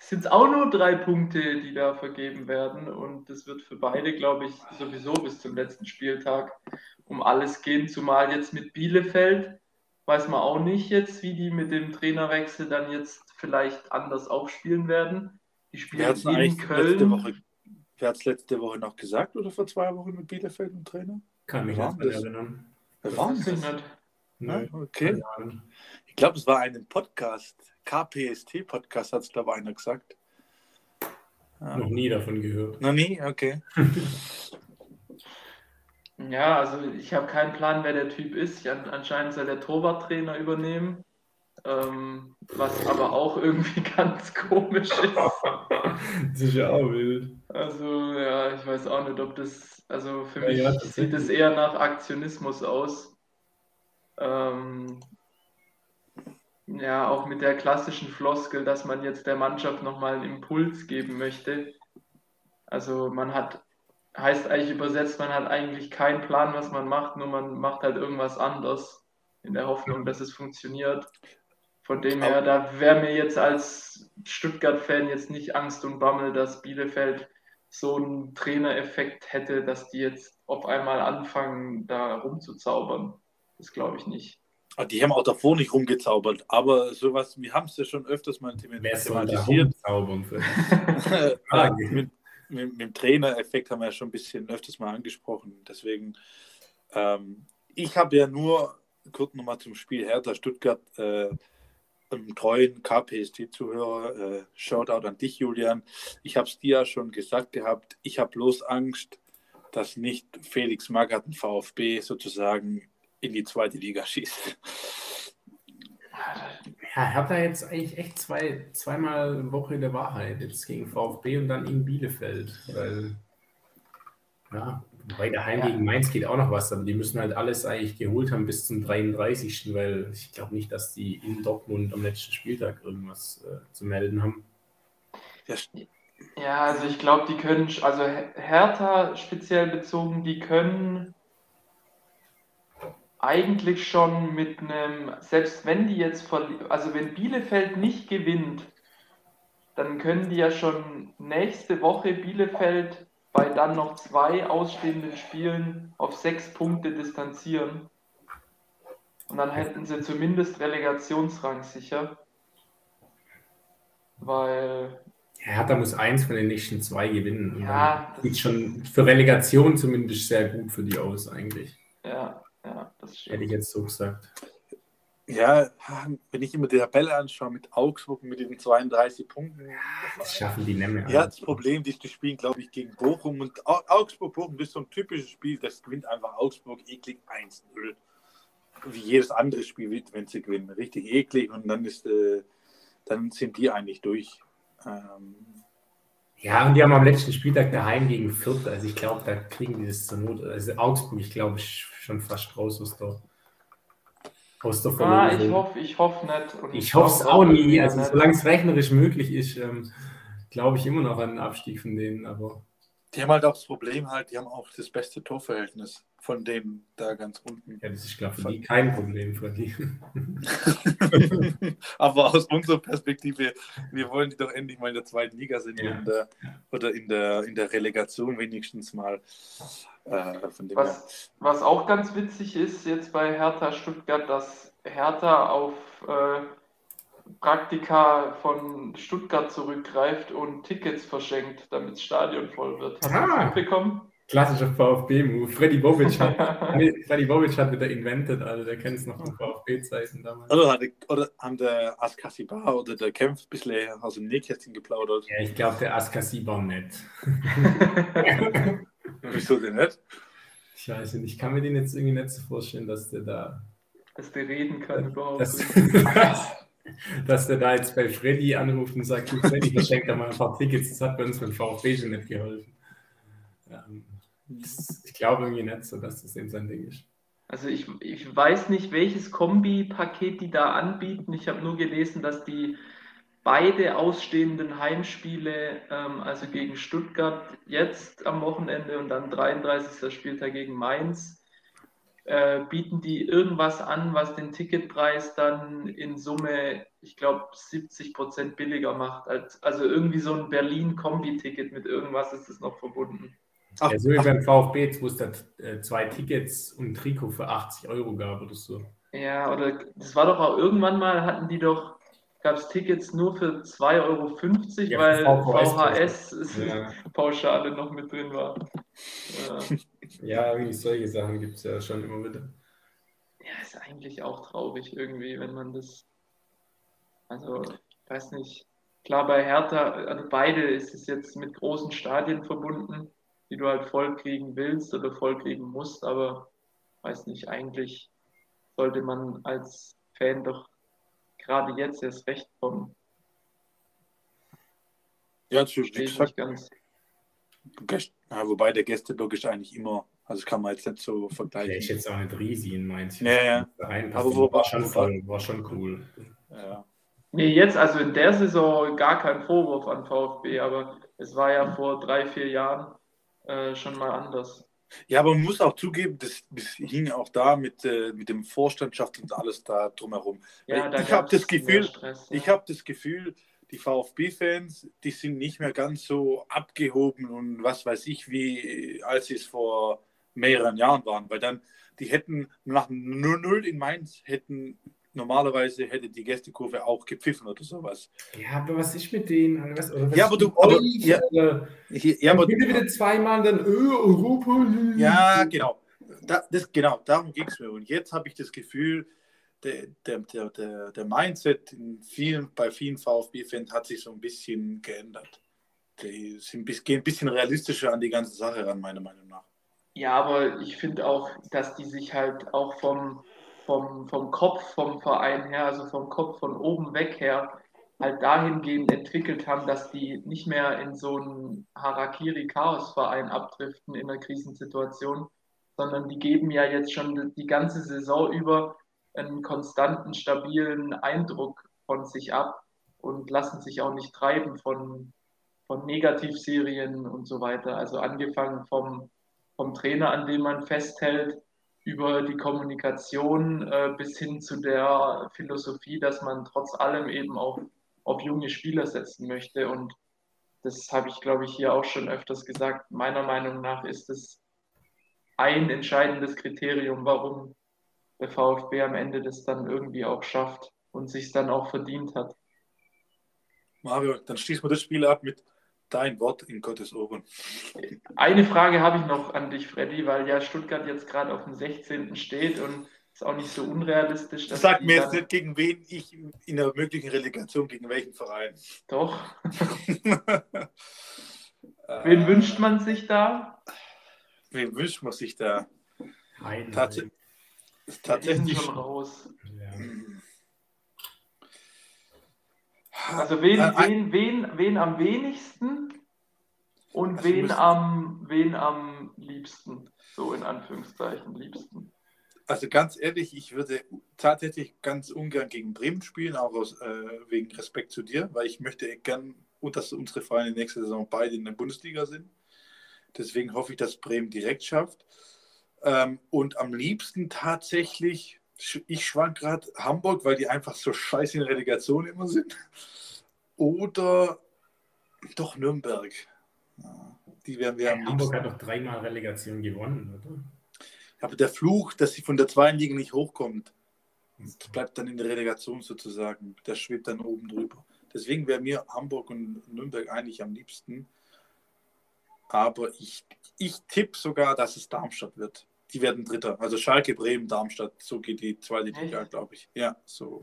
sind es auch nur drei Punkte, die da vergeben werden. Und das wird für beide, glaube ich, sowieso bis zum letzten Spieltag um alles gehen. Zumal jetzt mit Bielefeld weiß man auch nicht jetzt, wie die mit dem Trainerwechsel dann jetzt vielleicht anders aufspielen werden. Die spielen in Köln. Wer hat es letzte Woche noch gesagt oder vor zwei Wochen mit Bielefeld im Trainer? Kann mich nicht mehr erinnern. Wer war das? Nein, okay. Ich glaube, es war ein Podcast, K P S T Podcast, hat es, glaube ich, einer gesagt. Ja. Noch nie davon gehört. Noch nie? Okay. Ja, also ich habe keinen Plan, wer der Typ ist. An, anscheinend soll der Torwarttrainer übernehmen, ähm, was aber auch irgendwie ganz komisch ist. Sicher auch wild. Also ja, ich weiß auch nicht, ob das, also für mich ja, ja, das sieht es eher nach Aktionismus aus. Ähm, ja, auch mit der klassischen Floskel, dass man jetzt der Mannschaft nochmal einen Impuls geben möchte. Also man hat, heißt eigentlich übersetzt, man hat eigentlich keinen Plan, was man macht, nur man macht halt irgendwas anders in der Hoffnung, dass es funktioniert. Von dem her, da wäre mir jetzt als Stuttgart-Fan jetzt nicht Angst und Bammel, dass Bielefeld so einen Trainereffekt hätte, dass die jetzt auf einmal anfangen, da rumzuzaubern. Das glaube ich nicht. Die haben auch davor nicht rumgezaubert, aber sowas, wir haben es ja schon öfters mal thematisiert. mit, mit, mit dem Trainereffekt haben wir ja schon ein bisschen öfters mal angesprochen. Deswegen, ähm, ich habe ja nur, kurz nochmal zum Spiel Hertha Stuttgart, äh, einem treuen K P S T-Zuhörer, äh, Shoutout an dich, Julian. Ich habe es dir ja schon gesagt gehabt, ich habe bloß Angst, dass nicht Felix Magath den VfB sozusagen in die zweite Liga schießt. Ja, ich habe da jetzt eigentlich echt zwei, zweimal Woche der Wahrheit. Jetzt gegen VfB und dann in Bielefeld. Weil, ja, bei daheim ja. gegen Mainz geht auch noch was, aber die müssen halt alles eigentlich geholt haben bis zum dreiunddreißigsten Weil ich glaube nicht, dass die in Dortmund am letzten Spieltag irgendwas äh, zu melden haben. Ja, ja, also ich glaube, die können, also Hertha speziell bezogen, die können eigentlich schon mit einem, selbst wenn die jetzt, also wenn Bielefeld nicht gewinnt, dann können die ja schon nächste Woche Bielefeld bei dann noch zwei ausstehenden Spielen auf sechs Punkte distanzieren. Und dann hätten sie zumindest Relegationsrang sicher. Weil... Ja, Hertha muss eins von den nächsten zwei gewinnen. Und ja, das sieht schon für Relegation zumindest sehr gut für die aus eigentlich. Ja. Ja, das hätte ich jetzt so gesagt. Ja, wenn ich immer die Tabelle anschaue mit Augsburg mit den zweiunddreißig Punkten. Ja, das schaffen die nicht mehr. Ja, das Problem ist, die spielen, glaube ich, gegen Bochum. Und Augsburg-Bochum ist so ein typisches Spiel, das gewinnt einfach Augsburg eklig eins null. Wie jedes andere Spiel, wenn sie gewinnen. Richtig eklig und dann, ist, äh, dann sind die eigentlich durch. Ähm, Ja, und die haben am letzten Spieltag daheim gegen Fürth. Also ich glaube, da kriegen die das zur Not. Also Augsburg, ich glaube, schon fast raus aus der, aus der Verlosung. Ah, ich hoffe, ich hoffe nicht. Und ich hoffe es auch nie. Also nicht. Solange es rechnerisch möglich ist, ähm, glaube ich immer noch an den Abstieg von denen. Aber die haben halt auch das Problem, halt, die haben auch das beste Torverhältnis von dem da ganz unten. Ja, das ist, glaube ich, für die kein Problem für die. Aber aus unserer Perspektive, wir wollen die doch endlich mal in der zweiten Liga sind ja. in der, oder in der, in der Relegation wenigstens mal. Äh, von dem was, was auch ganz witzig ist jetzt bei Hertha Stuttgart, dass Hertha auf äh, Praktika von Stuttgart zurückgreift und Tickets verschenkt, damit das Stadion voll wird. Hast ah, du das mitbekommen? Klassischer VfB-Move. Freddy Bobic hat, Freddy Bobic hat wieder invented, also der kennt es noch von VfB-Zeiten damals. Oder, die, oder haben der Askasi Bar oder der Kempf ein bisschen aus dem Nähkästchen geplaudert? Ja, ich glaube, der Askasi Bar nicht. Wieso denn nicht? Ich weiß nicht, ich kann mir den jetzt irgendwie nicht so vorstellen, dass der da... Dass der reden kann überhaupt. Dass, dass, dass der da jetzt bei Freddy anruft und sagt, Freddy, verschenkt da mal ein paar Tickets, das hat bei uns beim VfB schon nicht geholfen. Ähm, das, ich glaube irgendwie nicht so, dass das eben sein Ding ist. Also ich, ich weiß nicht, welches Kombi-Paket die da anbieten. Ich habe nur gelesen, dass die beide ausstehenden Heimspiele, ähm, also gegen Stuttgart jetzt am Wochenende und dann dreiunddreißigsten Spieltag gegen Mainz, Äh, bieten die irgendwas an, was den Ticketpreis dann in Summe, ich glaube, siebzig Prozent billiger macht. Als, also irgendwie so ein Berlin-Kombi-Ticket mit irgendwas ist das noch verbunden. Ach, ja, so wie beim VfB, jetzt, wo es da äh, zwei Tickets und ein Trikot für achtzig Euro gab oder so. Ja, oder das war doch auch irgendwann mal, hatten die doch, gab es Tickets nur für zwei Euro fünfzig, ja, weil V H S-Pauschale ja. noch mit drin war. Ja. Ja, irgendwie solche Sachen gibt es ja schon immer wieder. Ja, ist eigentlich auch traurig irgendwie, wenn man das... Also, ich weiß nicht. Klar, bei Hertha, also beide ist es jetzt mit großen Stadien verbunden, die du halt voll kriegen willst oder voll kriegen musst, aber weiß nicht, eigentlich sollte man als Fan doch gerade jetzt erst recht kommen. Ja, das verstehe ich nicht ganz. Ja, wobei der Gästeblock ist eigentlich immer, also das kann man jetzt nicht so vergleichen. Der ist jetzt auch nicht riesig in Mainz. Ja, ja. Aber wo war schon voll, war schon cool. Ja. Nee, jetzt, also in der Saison gar kein Vorwurf an VfB, aber es war ja vor drei, vier Jahren äh, schon mal anders. Ja, aber man muss auch zugeben, das, das hing auch da mit, äh, mit dem Vorstandschaft und alles da drumherum. Ja, da ich habe das Gefühl, Stress, ja. ich habe das Gefühl, die VfB-Fans, die sind nicht mehr ganz so abgehoben und was weiß ich, wie als sie es vor mehreren Jahren waren, weil dann, die hätten nach null null in Mainz, hätten normalerweise hätte die Gästekurve auch gepfiffen oder sowas. Ja, aber was ist mit denen? Oder was, oder was ja, aber du... Aber, euch, ja, oder, hier, ja, aber... Bitte, bitte zweimal dann Ö, Europa... Ja, genau. Da, das, genau, darum ging es mir. Und jetzt habe ich das Gefühl... Der, der, der, der Mindset in vielen, bei vielen VfB-Fans hat sich so ein bisschen geändert. Die sind, gehen ein bisschen realistischer an die ganze Sache ran, meiner Meinung nach. Ja, aber ich finde auch, dass die sich halt auch vom, vom, vom Kopf vom Verein her, also vom Kopf von oben weg her, halt dahingehend entwickelt haben, dass die nicht mehr in so einen Harakiri-Chaos-Verein abdriften in einer Krisensituation, sondern die geben ja jetzt schon die ganze Saison über einen konstanten, stabilen Eindruck von sich ab und lassen sich auch nicht treiben von, von Negativserien und so weiter. Also angefangen vom, vom Trainer, an dem man festhält, über die Kommunikation äh, bis hin zu der Philosophie, dass man trotz allem eben auch auf junge Spieler setzen möchte. Und das habe ich, glaube ich, hier auch schon öfters gesagt. Meiner Meinung nach ist es ein entscheidendes Kriterium, warum der VfB am Ende das dann irgendwie auch schafft und sich dann auch verdient hat. Mario, dann schließen wir das Spiel ab mit dein Wort in Gottes Ohren. Eine Frage habe ich noch an dich, Freddy, weil ja Stuttgart jetzt gerade auf dem sechzehnten steht und ist auch nicht so unrealistisch. Dass Sag mir jetzt nicht, gegen wen ich in der möglichen Relegation, gegen welchen Verein. Doch. Wen wünscht man sich da? Wen wünscht man sich da? Nein, Tatsächlich. Nein. Tatsächlich schon raus. Ja. Also wen, wen, wen, wen am wenigsten und also wen, am, wen am liebsten, so in Anführungszeichen liebsten. Also ganz ehrlich, ich würde tatsächlich ganz ungern gegen Bremen spielen, auch aus, äh, wegen Respekt zu dir, weil ich möchte gern, dass unsere Vereine nächste Saison beide in der Bundesliga sind. Deswegen hoffe ich, dass Bremen direkt schafft. Ähm, und am liebsten tatsächlich, ich schwank gerade Hamburg, weil die einfach so scheiße in Relegation immer sind. Oder doch Nürnberg. Ja, die werden wir ja, am liebsten. Hamburg hat doch dreimal Relegation gewonnen, oder? Aber der Fluch, dass sie von der zweiten Liga nicht hochkommt. bleibt dann in der Relegation sozusagen. Das schwebt dann oben drüber. Deswegen wäre mir Hamburg und Nürnberg eigentlich am liebsten. Aber ich, ich tippe sogar, dass es Darmstadt wird. Die werden Dritter. Also Schalke, Bremen, Darmstadt. So geht die zweite Liga, glaube ich. Ja, so.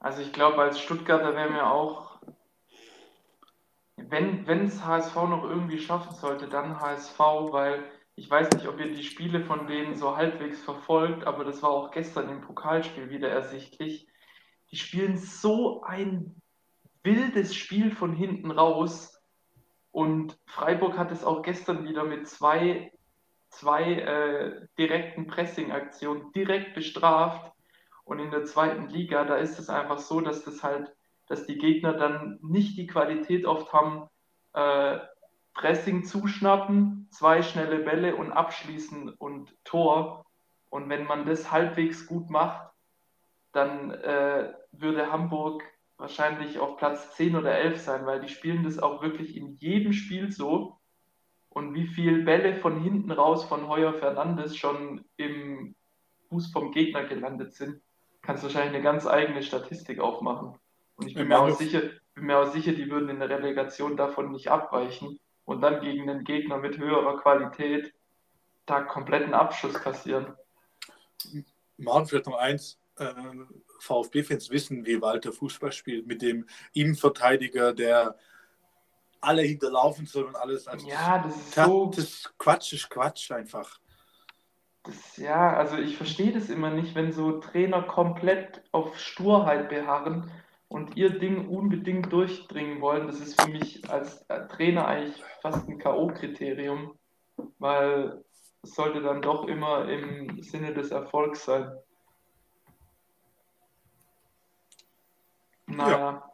Also ich glaube, als Stuttgarter wäre mir auch, wenn es H S V noch irgendwie schaffen sollte, dann H S V, weil ich weiß nicht, ob ihr die Spiele von denen so halbwegs verfolgt, aber das war auch gestern im Pokalspiel wieder ersichtlich. Die spielen so ein wildes Spiel von hinten raus. Und Freiburg hat es auch gestern wieder mit zwei, zwei äh, direkten Pressing-Aktionen direkt bestraft. Und in der zweiten Liga, da ist es einfach so, dass das halt, dass die Gegner dann nicht die Qualität oft haben, äh, Pressing zuschnappen, zwei schnelle Bälle und abschließen und Tor. Und wenn man das halbwegs gut macht, dann äh, würde Hamburg wahrscheinlich auf Platz zehn oder elf sein, weil die spielen das auch wirklich in jedem Spiel so. Und wie viel Bälle von hinten raus von Heuer Fernandes schon im Fuß vom Gegner gelandet sind, kannst du wahrscheinlich eine ganz eigene Statistik aufmachen. Und ich bin mir, auch sicher, bin mir auch sicher, die würden in der Relegation davon nicht abweichen und dann gegen den Gegner mit höherer Qualität da kompletten Abschuss kassieren. Martin, vielleicht noch eins. VfB-Fans wissen, wie Walter Fußball spielt, mit dem Innenverteidiger, der alle hinterlaufen soll und alles. Also ja, das, das ist so... Das Quatsch ist Quatsch einfach. Das, ja, also ich verstehe das immer nicht, wenn so Trainer komplett auf Sturheit beharren und ihr Ding unbedingt durchdringen wollen. Das ist für mich als Trainer eigentlich fast ein K O-Kriterium, weil es sollte dann doch immer im Sinne des Erfolgs sein. Naja. Ja.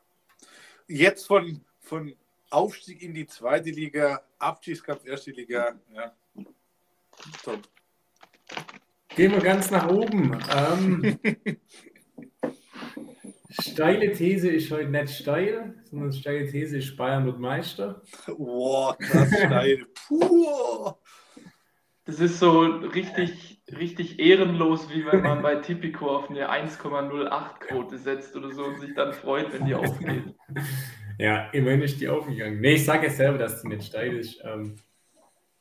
Jetzt von, von Aufstieg in die zweite Liga, Abstiegskampf erste Liga. Ja. So. Gehen wir ganz nach oben. Ähm, steile These ist heute nicht steil, sondern steile These ist Bayern wird Meister. Boah, krass steil. Puh. Das ist so richtig, richtig ehrenlos, wie wenn man bei Tipico auf eine eins Komma null acht Quote setzt oder so und sich dann freut, wenn die aufgeht. Ja, immerhin ist die aufgegangen. Nee, ich sage ja selber, dass die nicht steil ist. Ähm,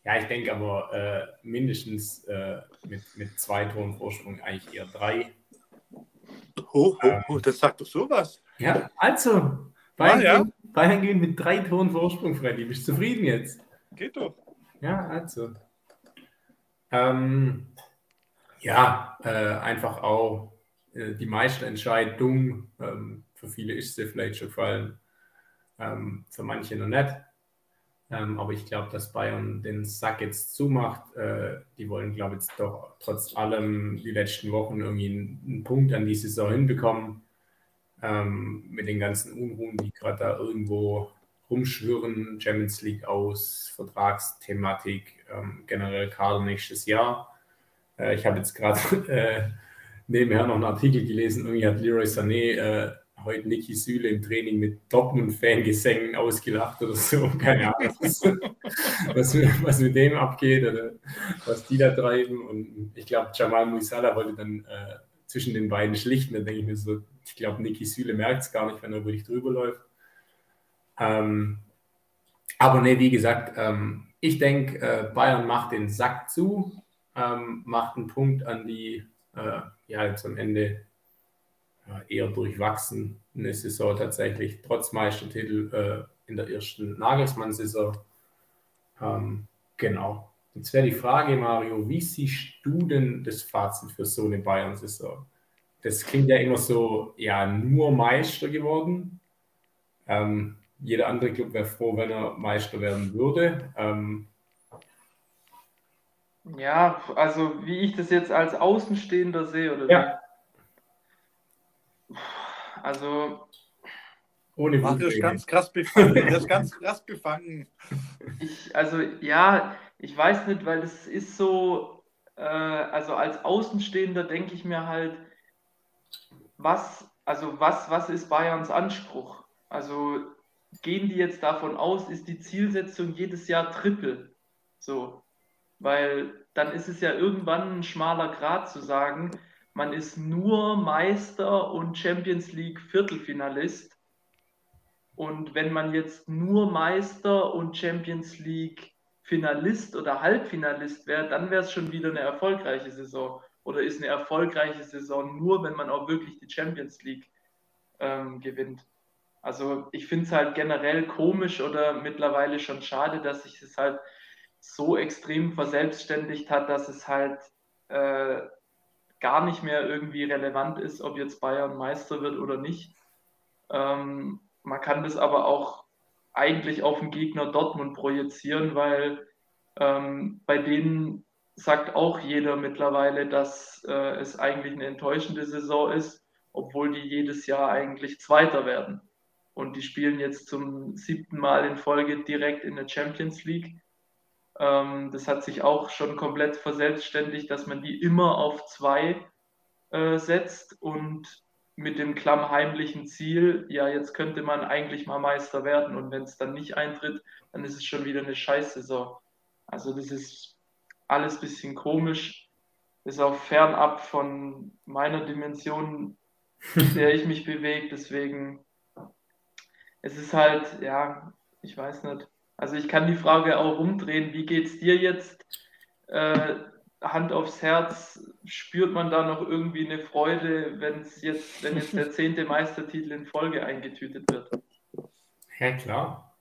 ja, ich denke aber äh, mindestens äh, mit, mit zwei Toren Vorsprung eigentlich eher drei. Oh, oh, oh, das sagt doch sowas. Ja, also, Bayern, ah, ja. Gehen, Bayern gehen mit drei Toren Vorsprung, Freddy. Bist du zufrieden jetzt? Geht doch. Ja, also... Ähm, ja, äh, einfach auch äh, die meisten Entscheidungen, ähm, für viele ist sie vielleicht schon gefallen, ähm, für manche noch nicht. Ähm, aber ich glaube, dass Bayern den Sack jetzt zumacht. Äh, die wollen, glaube ich, jetzt doch trotz allem die letzten Wochen irgendwie einen, einen Punkt an die Saison hinbekommen. Ähm, mit den ganzen Unruhen, die gerade da irgendwo rumschwirren, Champions League aus, Vertragsthematik, ähm, generell Kader nächstes Jahr. Äh, ich habe jetzt gerade äh, nebenher noch einen Artikel gelesen, irgendwie hat Leroy Sané äh, heute Niki Süle im Training mit Dortmund-Fangesängen ausgelacht oder so. Keine Ahnung, was, was, was mit dem abgeht oder was die da treiben. Und ich glaube, Jamal Musiala wollte dann äh, zwischen den beiden schlichten. Da denke ich mir so, ich glaube, Niki Süle merkt es gar nicht, wenn er wirklich drüber läuft. Ähm, aber ne, wie gesagt, ähm, ich denke, äh, Bayern macht den Sack zu, ähm, macht einen Punkt an die, äh, ja, jetzt am Ende äh, eher durchwachsen. Eine Saison tatsächlich, trotz Meistertitel äh, in der ersten Nagelsmann-Saison. Ähm, genau. Jetzt wäre die Frage, Mario, wie siehst du denn das Fazit für so eine Bayern-Saison? Das klingt ja immer so, ja, nur Meister geworden. Ähm, Jeder andere Club wäre froh, wenn er Meister werden würde. Ähm ja, also wie ich das jetzt als Außenstehender sehe, oder? Ja. Wie? Also. Ohne Wut. Das ist ganz krass befangen. Das ist ganz krass befangen. Ich, also ja, ich weiß nicht, weil es ist so, äh, also als Außenstehender denke ich mir halt, was, also was, was ist Bayerns Anspruch? Also gehen die jetzt davon aus, ist die Zielsetzung jedes Jahr Triple. So. Weil dann ist es ja irgendwann ein schmaler Grat zu sagen, Man ist nur Meister und Champions League Viertelfinalist. Und wenn man jetzt nur Meister und Champions League Finalist oder Halbfinalist wäre, dann wäre es schon wieder eine erfolgreiche Saison. Oder ist eine erfolgreiche Saison nur, wenn man auch wirklich die Champions League ähm, gewinnt. Also ich finde es halt generell komisch oder mittlerweile schon schade, dass sich das halt so extrem verselbstständigt hat, dass es halt äh, gar nicht mehr irgendwie relevant ist, ob jetzt Bayern Meister wird oder nicht. Ähm, man kann das aber auch eigentlich auf den Gegner Dortmund projizieren, weil ähm, bei denen sagt auch jeder mittlerweile, dass äh, es eigentlich eine enttäuschende Saison ist, obwohl die jedes Jahr eigentlich Zweiter werden. Und die spielen jetzt zum siebten Mal in Folge direkt in der Champions League. Ähm, das hat sich auch schon komplett verselbstständigt, dass man die immer auf zwei äh, setzt und mit dem klammheimlichen Ziel, ja, jetzt könnte man eigentlich mal Meister werden. Und wenn es dann nicht eintritt, dann ist es schon wieder eine Scheißsaison. Also das ist alles ein bisschen komisch. Ist auch fernab von meiner Dimension, in der ich mich bewege. Deswegen... Es ist halt, ja, ich weiß nicht. Also ich kann die Frage auch umdrehen, wie geht's dir jetzt? Äh, Hand aufs Herz, spürt man da noch irgendwie eine Freude, wenn's jetzt, wenn jetzt der zehnte Meistertitel in Folge eingetütet wird? Ja, klar.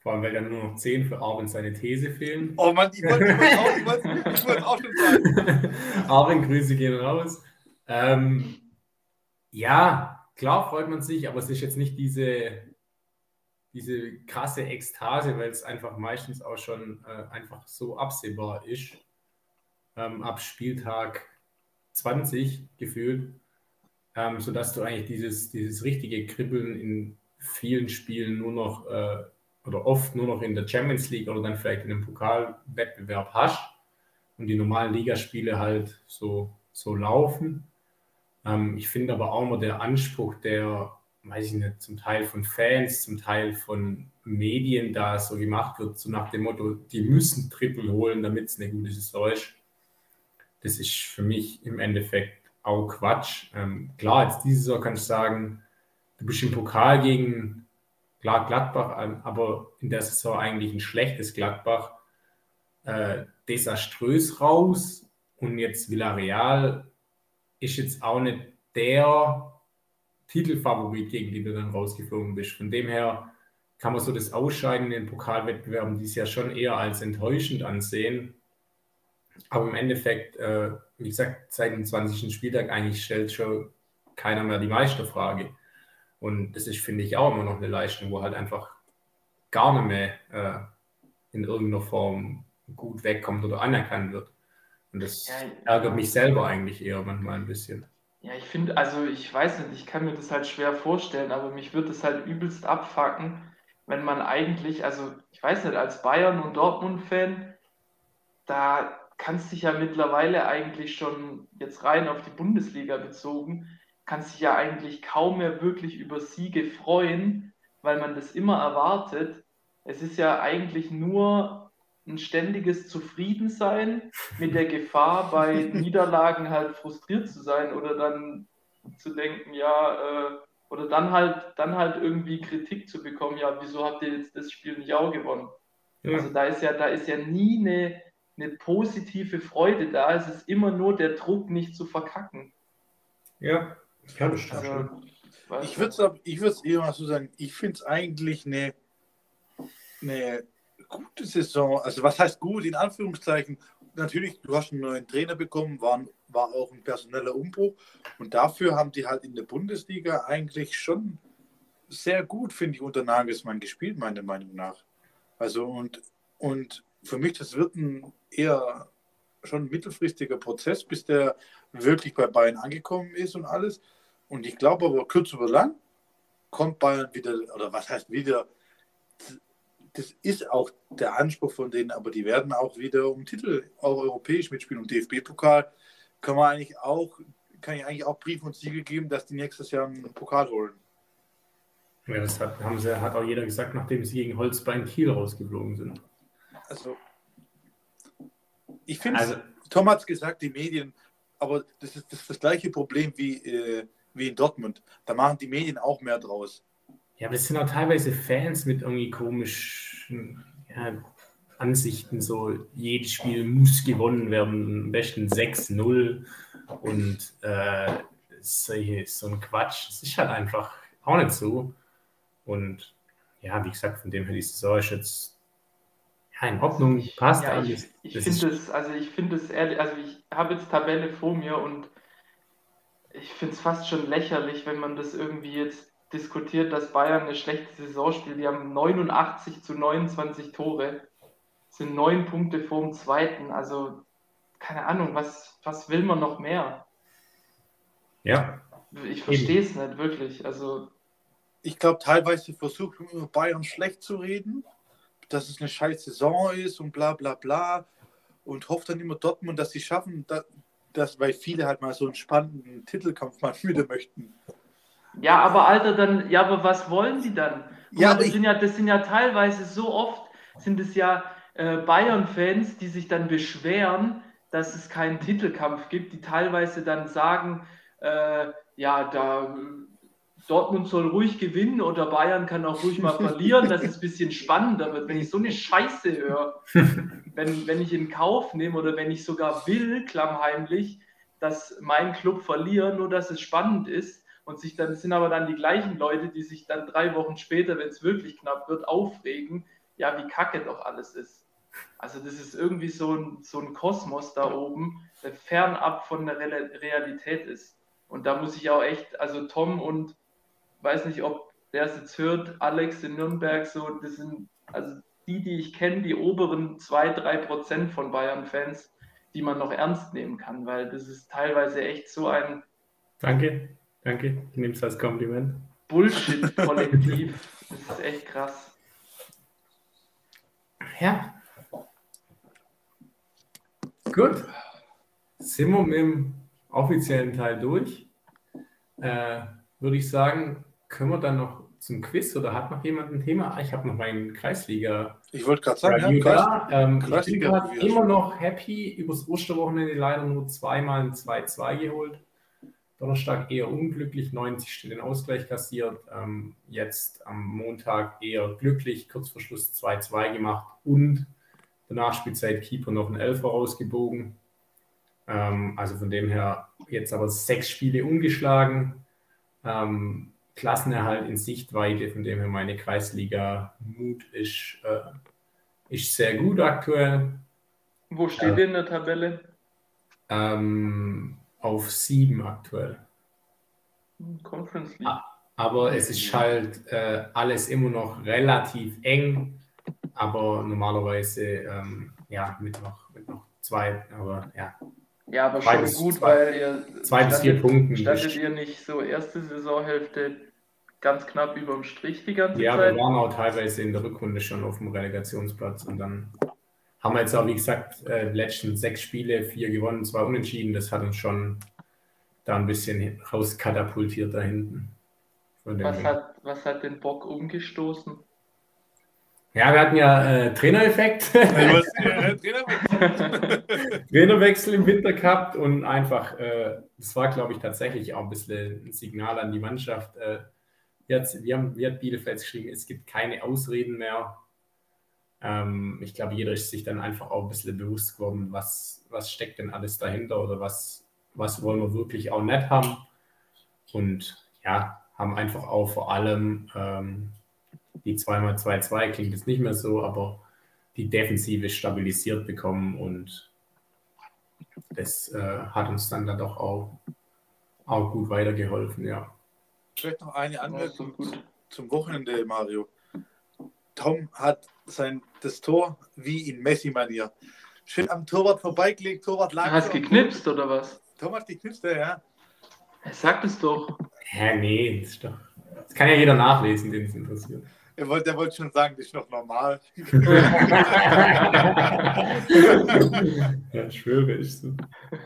Vor allem, weil dann nur noch zehn für Arvin seine These fehlen. Oh Mann, ich wollte es auch schon sagen. Arvin, Grüße gehen raus. Ähm, ja, klar freut man sich, aber es ist jetzt nicht diese, diese krasse Ekstase, weil es einfach meistens auch schon äh, einfach so absehbar ist. Ähm, ab Spieltag zwanzig gefühlt, ähm, sodass du eigentlich dieses, dieses richtige Kribbeln in vielen Spielen nur noch äh, oder oft nur noch in der Champions League oder dann vielleicht in einem Pokalwettbewerb hast und die normalen Ligaspiele halt so, so laufen. Ähm, ich finde aber auch immer der Anspruch, der, weiß ich nicht, zum Teil von Fans, zum Teil von Medien da so gemacht wird, so nach dem Motto, die müssen Triple holen, damit es eine gute Saison ist. Das ist für mich im Endeffekt auch Quatsch. Ähm, klar, jetzt diese Saison kannst du sagen, du bist im Pokal gegen, klar, Gladbach, aber in der Saison eigentlich ein schlechtes Gladbach, äh, desaströs raus und jetzt Villarreal ist jetzt auch nicht der Titelfavorit, gegen den du dann rausgeflogen bist. Von dem her kann man so das Ausscheiden in den Pokalwettbewerben dieses Jahr schon eher als enttäuschend ansehen. Aber im Endeffekt, äh, wie gesagt, seit dem zwanzigsten Spieltag eigentlich stellt schon keiner mehr die Meisterfrage. Und das ist, finde ich, auch immer noch eine Leistung, wo halt einfach gar nicht mehr äh, in irgendeiner Form gut wegkommt oder anerkannt wird. Und das ja, ärgert mich selber eigentlich eher manchmal ein bisschen. Ja, ich finde, also ich weiß nicht, ich kann mir das halt schwer vorstellen, aber mich würde es halt übelst abfacken, wenn man eigentlich, also ich weiß nicht, als Bayern- und Dortmund-Fan, da kannst du dich ja mittlerweile eigentlich schon, jetzt rein auf die Bundesliga bezogen, kannst dich ja eigentlich kaum mehr wirklich über Siege freuen, weil man das immer erwartet. Es ist ja eigentlich nur ein ständiges Zufriedensein mit der Gefahr, bei Niederlagen halt frustriert zu sein oder dann zu denken, ja, äh, oder dann halt, dann halt irgendwie Kritik zu bekommen, ja, wieso habt ihr jetzt das Spiel nicht auch gewonnen? Ja. Also da ist ja, da ist ja nie eine, eine positive Freude da, es ist immer nur der Druck, nicht zu verkacken. Ja, ich kann das also, schon. Ich würde es eher mal so sagen, ich finde es eigentlich eine, eine gute Saison, also was heißt gut, in Anführungszeichen, natürlich, du hast einen neuen Trainer bekommen, war, war auch ein personeller Umbruch und dafür haben die halt in der Bundesliga eigentlich schon sehr gut, finde ich, unter Nagelsmann gespielt, meiner Meinung nach. Also und, und für mich, das wird ein eher schon mittelfristiger Prozess, bis der wirklich bei Bayern angekommen ist und alles und ich glaube aber, kurz über lang kommt Bayern wieder, oder was heißt wieder, das ist auch der Anspruch von denen, aber die werden auch wieder um Titel auch europäisch mitspielen. Und D F B-Pokal kann man eigentlich auch, kann ich eigentlich auch Brief und Siegel geben, dass die nächstes Jahr einen Pokal holen. Ja, das hat, haben sie, hat auch jeder gesagt, nachdem sie gegen Holstein Kiel rausgeflogen sind. Also, ich finde, also, Tom hat es gesagt, die Medien aber das ist das, ist das gleiche Problem wie, äh, wie in Dortmund. Da machen die Medien auch mehr draus. Ja, aber das sind auch teilweise Fans mit irgendwie komischen ja, Ansichten. So, jedes Spiel muss gewonnen werden, am besten sechs null und äh, solche, so ein Quatsch. Das ist halt einfach auch nicht so. Und ja, wie gesagt, von dem her die Saison ist jetzt ja, in Ordnung, passt ja, eigentlich. Ich, ich finde es, also ich finde es ehrlich, also ich habe jetzt Tabelle vor mir und ich finde es fast schon lächerlich, wenn man das irgendwie jetzt diskutiert, dass Bayern eine schlechte Saison spielt. Die haben neunundachtzig zu neunundzwanzig Tore, sind neun Punkte vor dem Zweiten. Also keine Ahnung, was, was will man noch mehr? Ja. Ich verstehe es nicht wirklich. Also ich glaube, teilweise versuchen wir Bayern schlecht zu reden, dass es eine scheiß Saison ist und bla bla bla und hofft dann immer Dortmund, dass sie schaffen, dass, dass, weil viele halt mal so einen spannenden Titelkampf mal wieder möchten. Ja, aber Alter, dann, ja, aber was wollen sie dann? Ja, mal, das, ich, sind ja, das sind ja teilweise so oft, sind es ja äh, Bayern-Fans, die sich dann beschweren, dass es keinen Titelkampf gibt, die teilweise dann sagen, äh, ja, da Dortmund soll ruhig gewinnen oder Bayern kann auch ruhig mal verlieren, dass es ein bisschen spannender wird. Wenn ich so eine Scheiße höre, wenn, wenn ich in Kauf nehme oder wenn ich sogar will, klammheimlich, dass mein Club verliert, nur dass es spannend ist und sich dann sind aber dann die gleichen Leute, die sich dann drei Wochen später, wenn es wirklich knapp wird, aufregen, ja, wie kacke doch alles ist. Also das ist irgendwie so ein, so ein Kosmos da oben, der fernab von der Re- Realität ist. Und da muss ich auch echt, also Tom und weiß nicht, ob der es jetzt hört, Alex in Nürnberg, so, das sind also die, die ich kenne, die oberen zwei bis drei Prozent von Bayern-Fans, die man noch ernst nehmen kann, weil das ist teilweise echt so ein... Danke, danke, ich nehme es als Kompliment. Bullshit-Kollektiv, das ist echt krass. Ja. Gut, sind wir mit dem offiziellen Teil durch. Äh... würde ich sagen, können wir dann noch zum Quiz oder hat noch jemand ein Thema? Ah, ich habe noch meinen Kreisliga. Ich wollte gerade sagen, ja, Kreis, ähm, Kreisliga. Ich bin gerade immer schon. noch happy, übers Osterwochenende leider nur zweimal ein zwei zwei geholt. Donnerstag eher unglücklich, neunzig Stellen Ausgleich kassiert. Ähm, jetzt am Montag eher glücklich, kurz vor Schluss zwei zwei gemacht und danach Spielzeit Keeper noch ein Elfer rausgebogen. Ähm, also von dem her jetzt aber sechs Spiele ungeschlagen. Ähm, Klassenerhalt in Sichtweite, von dem her meine Kreisliga-Mut ist, äh, ist sehr gut aktuell. Wo steht ihr äh, in der Tabelle? Ähm, auf sieben aktuell. Conference League. Ah, aber es ist halt äh, alles immer noch relativ eng, aber normalerweise ähm, ja, mit noch, mit noch zwei, aber ja. Ja, aber zwei schon bis, gut, zwei, weil ihr zwei bis vier Punkten standet ihr nicht so erste Saisonhälfte ganz knapp über dem Strich die ganze ja, Zeit? Ja, wir waren auch teilweise in der Rückrunde schon auf dem Relegationsplatz und dann haben wir jetzt auch, wie gesagt, äh, die letzten sechs Spiele, vier gewonnen, zwei unentschieden. Das hat uns schon da ein bisschen rauskatapultiert da hinten. Was hat, was hat den Bock umgestoßen? Ja, wir hatten ja äh, Trainereffekt. Trainerwechsel im Winter gehabt und einfach, äh, das war, glaube ich, tatsächlich auch ein bisschen ein Signal an die Mannschaft. Äh, jetzt, wir haben, wir haben Bielefeld geschrieben, es gibt keine Ausreden mehr. Ähm, ich glaube, jeder ist sich dann einfach auch ein bisschen bewusst geworden, was, was steckt denn alles dahinter oder was, was wollen wir wirklich auch nicht haben. Und ja, haben einfach auch vor allem... Ähm, die zwei mal zwei zwei klingt jetzt nicht mehr so, aber die Defensive stabilisiert bekommen und das äh, hat uns dann da doch auch, auch gut weitergeholfen, ja. Vielleicht noch eine Anmerkung so zum Wochenende, Mario. Tom hat sein, das Tor wie in Messi-Manier. Schön am Torwart vorbeigelegt, Torwart lag. Hast geknipst oder was? Tom hat geknipst, ja. Er sagt es doch. Hä, nee, das ist doch. Das kann ja jeder nachlesen, den es interessiert. Der wollte wollt schon sagen, das ist noch normal. Ja, schwöre ich so.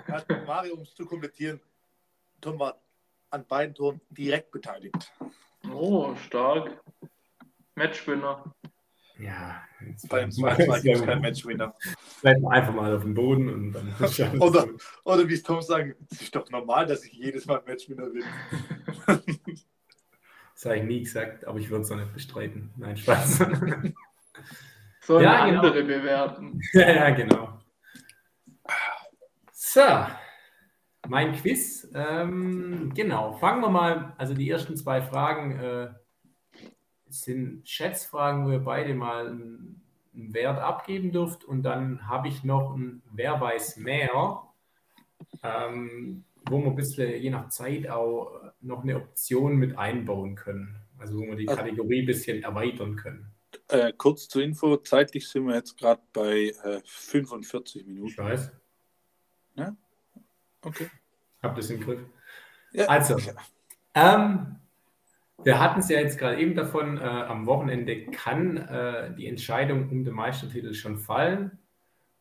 Also Mario, um es zu komplettieren, Tom war an beiden Toren direkt beteiligt. Oh, stark. Matchwinner. Ja, jetzt beim Braunschweig gibt es kein Matchwinner. Vielleicht einfach mal auf den Boden und dann. oder, oder wie es Tom sagt, es ist doch normal, dass ich jedes Mal Matchwinner bin. Das habe ich nie gesagt, aber ich würde es noch nicht bestreiten. Nein, Spaß. Sollen ja, andere genau. bewerten. Ja, ja, genau. So, mein Quiz. Ähm, genau, fangen wir mal. Also die ersten zwei Fragen äh, sind Schätzfragen, wo ihr beide mal einen Wert abgeben dürft. Und dann habe ich noch ein Wer weiß mehr, ähm, wo wir ein bisschen je nach Zeit auch noch eine Option mit einbauen können. Also wo wir die Kategorie ein bisschen erweitern können. Äh, kurz zur Info, zeitlich sind wir jetzt gerade bei äh, fünfundvierzig Minuten. Ich weiß. Ja? Okay. Habt ihr es im Griff? Ja. Also, ja. Ähm, wir hatten es ja jetzt gerade eben davon, äh, am Wochenende kann äh, die Entscheidung um den Meistertitel schon fallen.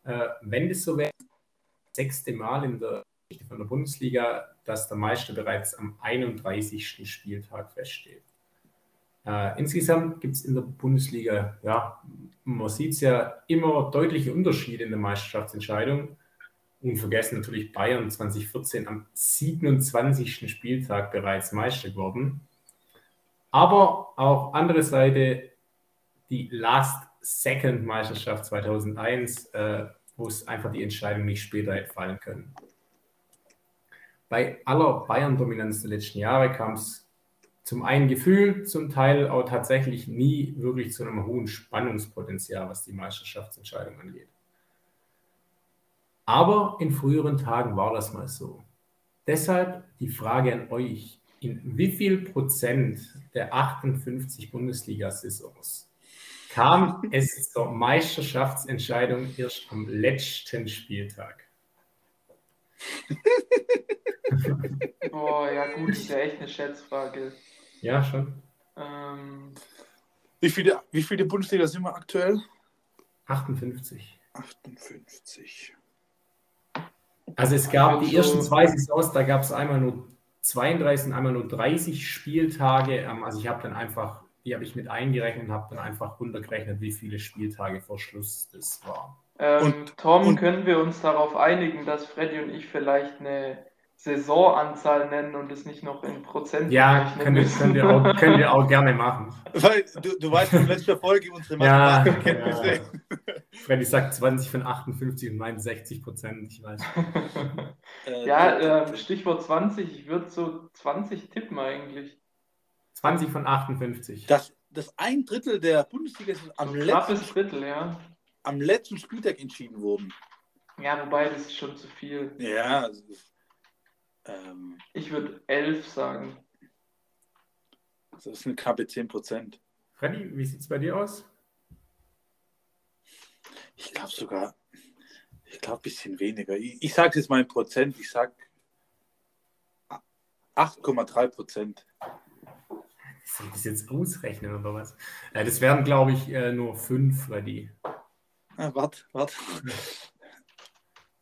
Äh, wenn das so wäre, das sechste Mal in der Geschichte von der Bundesliga, dass der Meister bereits am einunddreißigsten Spieltag feststeht. Uh, insgesamt gibt es in der Bundesliga, ja, man sieht es ja, immer deutliche Unterschiede in der Meisterschaftsentscheidung. Und vergessen natürlich Bayern zwanzig vierzehn am siebenundzwanzigsten Spieltag bereits Meister geworden. Aber auch andere Seite, die Last-Second-Meisterschaft zweitausendeins, äh, wo es einfach die Entscheidung nicht später hätte fallen können. Bei aller Bayern-Dominanz der letzten Jahre kam es zum einen Gefühl, zum Teil auch tatsächlich nie wirklich zu einem hohen Spannungspotenzial, was die Meisterschaftsentscheidung angeht. Aber in früheren Tagen war das mal so. Deshalb die Frage an euch, in wie viel Prozent der achtundfünfzig Bundesliga-Saisons kam es zur Meisterschaftsentscheidung erst am letzten Spieltag? Oh, ja gut, das ist ja echt eine Schätzfrage. Ja, schon. Ähm, wie viele, wie viele Bundesliga sind wir aktuell? achtundfünfzig. achtundfünfzig. Also es gab also, die ersten zwei Saisons, da gab es einmal nur zweiunddreißig und einmal nur dreißig Spieltage. Also ich habe dann einfach, die habe ich mit eingerechnet und habe dann einfach runtergerechnet, wie viele Spieltage vor Schluss das war. Ähm, und, Tom, und, können wir uns darauf einigen, dass Freddy und ich vielleicht eine Saisonanzahl nennen und es nicht noch in Prozent? Ja, können wir, können, wir auch, können wir auch gerne machen. Weil du, du weißt, in letzter Folge unsere Mathematik-Kenntnisse. Ja, ja. Freddy sagt zwanzig von achtundfünfzig und meint sechzig Prozent, ich weiß. Ja, äh, Stichwort zwanzig, ich würde so zwanzig tippen eigentlich. zwanzig von achtundfünfzig. Das, das ein Drittel der Bundesliga ist am letzten... Knappes Drittel, ja. Am letzten Spieltag entschieden wurden. Ja, wobei, das ist schon zu viel. Ja, also, ähm, ich würde elf sagen. Das ist eine knappe zehn Prozent. Freddy, wie sieht es bei dir aus? Ich glaube sogar, ich glaube ein bisschen weniger. Ich, ich sage jetzt mal in Prozent, ich sage acht Komma drei Prozent. Soll ich das jetzt ausrechnen oder was? Ja, das wären, glaube ich, nur fünf, Freddy. Ah, warte, warte.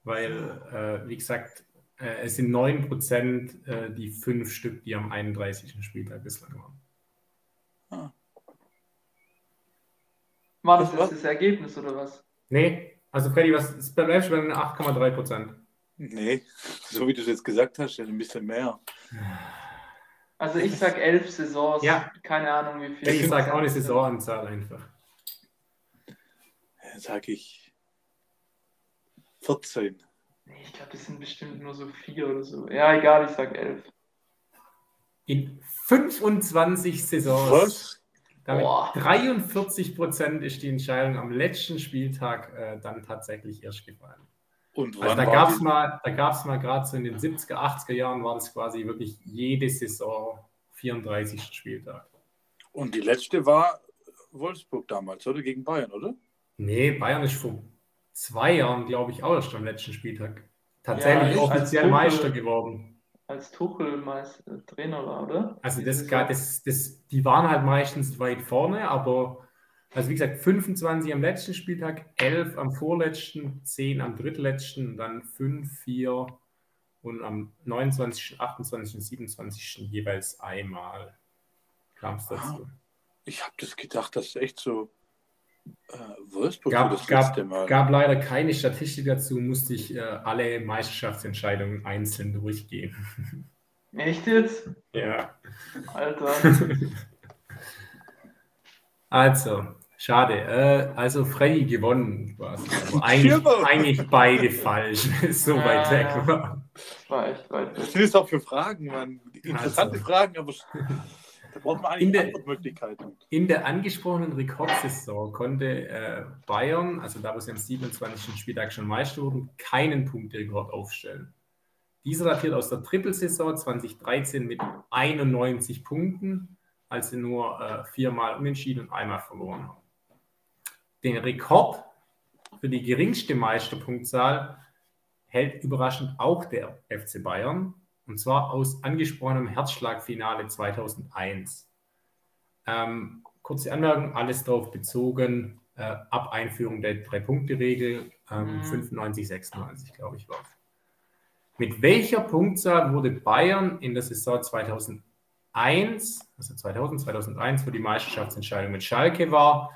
Weil, äh, wie gesagt, äh, es sind neun Prozent äh, die fünf Stück, die am einunddreißigsten Spieltag bislang waren. Ah. War das, das das Ergebnis oder was? Nee, also Freddy, was ist beim Elfsch bei acht Komma drei Prozent? Nee, so wie du es jetzt gesagt hast, ein bisschen mehr. Also ich sag elf Saisons, ja. Keine Ahnung wie viel. Ich sag auch eine Saisonanzahl einfach. Sag ich vierzehn. Ich glaube, das sind bestimmt nur so vier oder so. Ja, egal, ich sag elf. In fünfundzwanzig Saisons. Was? Damit Boah. dreiundvierzig Prozent ist die Entscheidung am letzten Spieltag äh, dann tatsächlich erst gefallen. Und also da gab es mal, da gab es mal gerade so in den siebziger, achtziger Jahren war das quasi wirklich jede Saison vierunddreißigsten Spieltag. Und die letzte war Wolfsburg damals, oder? Gegen Bayern, oder? Nee, Bayern ist vor zwei Jahren, glaube ich, auch erst am letzten Spieltag tatsächlich ja, offiziell Meister geworden. Als Tuchel Meister, Trainer war, oder? Also das, das, das, die waren halt meistens weit vorne, aber also wie gesagt, fünfundzwanzig am letzten Spieltag, elf am vorletzten, zehn am drittletzten, dann fünf, vier und am neunundzwanzigsten, achtundzwanzigsten, siebenundzwanzigsten jeweils einmal kam es dazu. Ich habe das gedacht, dass echt so Äh, Wolfsburg gab, das gab, letzte Mal. Gab leider keine Statistik dazu, musste ich äh, alle Meisterschaftsentscheidungen einzeln durchgehen. Echt jetzt? Ja. Alter. Also, schade. Äh, also Freddy gewonnen quasi. Also eigentlich, eigentlich beide falsch. So äh, weit weg war. Das war echt weit weg. Das ist auch für Fragen, Mann. Interessante also. Fragen, aber da braucht man eigentlich Antwortmöglichkeiten. In der angesprochenen Rekordsaison konnte äh, Bayern, also da wo sie am siebenundzwanzigsten Spieltag schon Meister wurden, keinen Punkterekord aufstellen. Dieser datiert aus der Trippelsaison zwanzig dreizehn mit einundneunzig Punkten, als sie nur äh, viermal unentschieden und einmal verloren haben. Den Rekord für die geringste Meisterpunktzahl hält überraschend auch der F C Bayern, und zwar aus angesprochenem Herzschlagfinale zweitausendeins. Ähm, kurze Anmerkung, alles darauf bezogen, äh, ab Einführung der Drei-Punkte-Regel, ähm, mhm. fünfundneunzig, sechsundneunzig, glaube ich, war es. Mit welcher Punktzahl wurde Bayern in der Saison zweitausendeins, also zweitausend, zweitausendeins, wo die Meisterschaftsentscheidung mit Schalke war,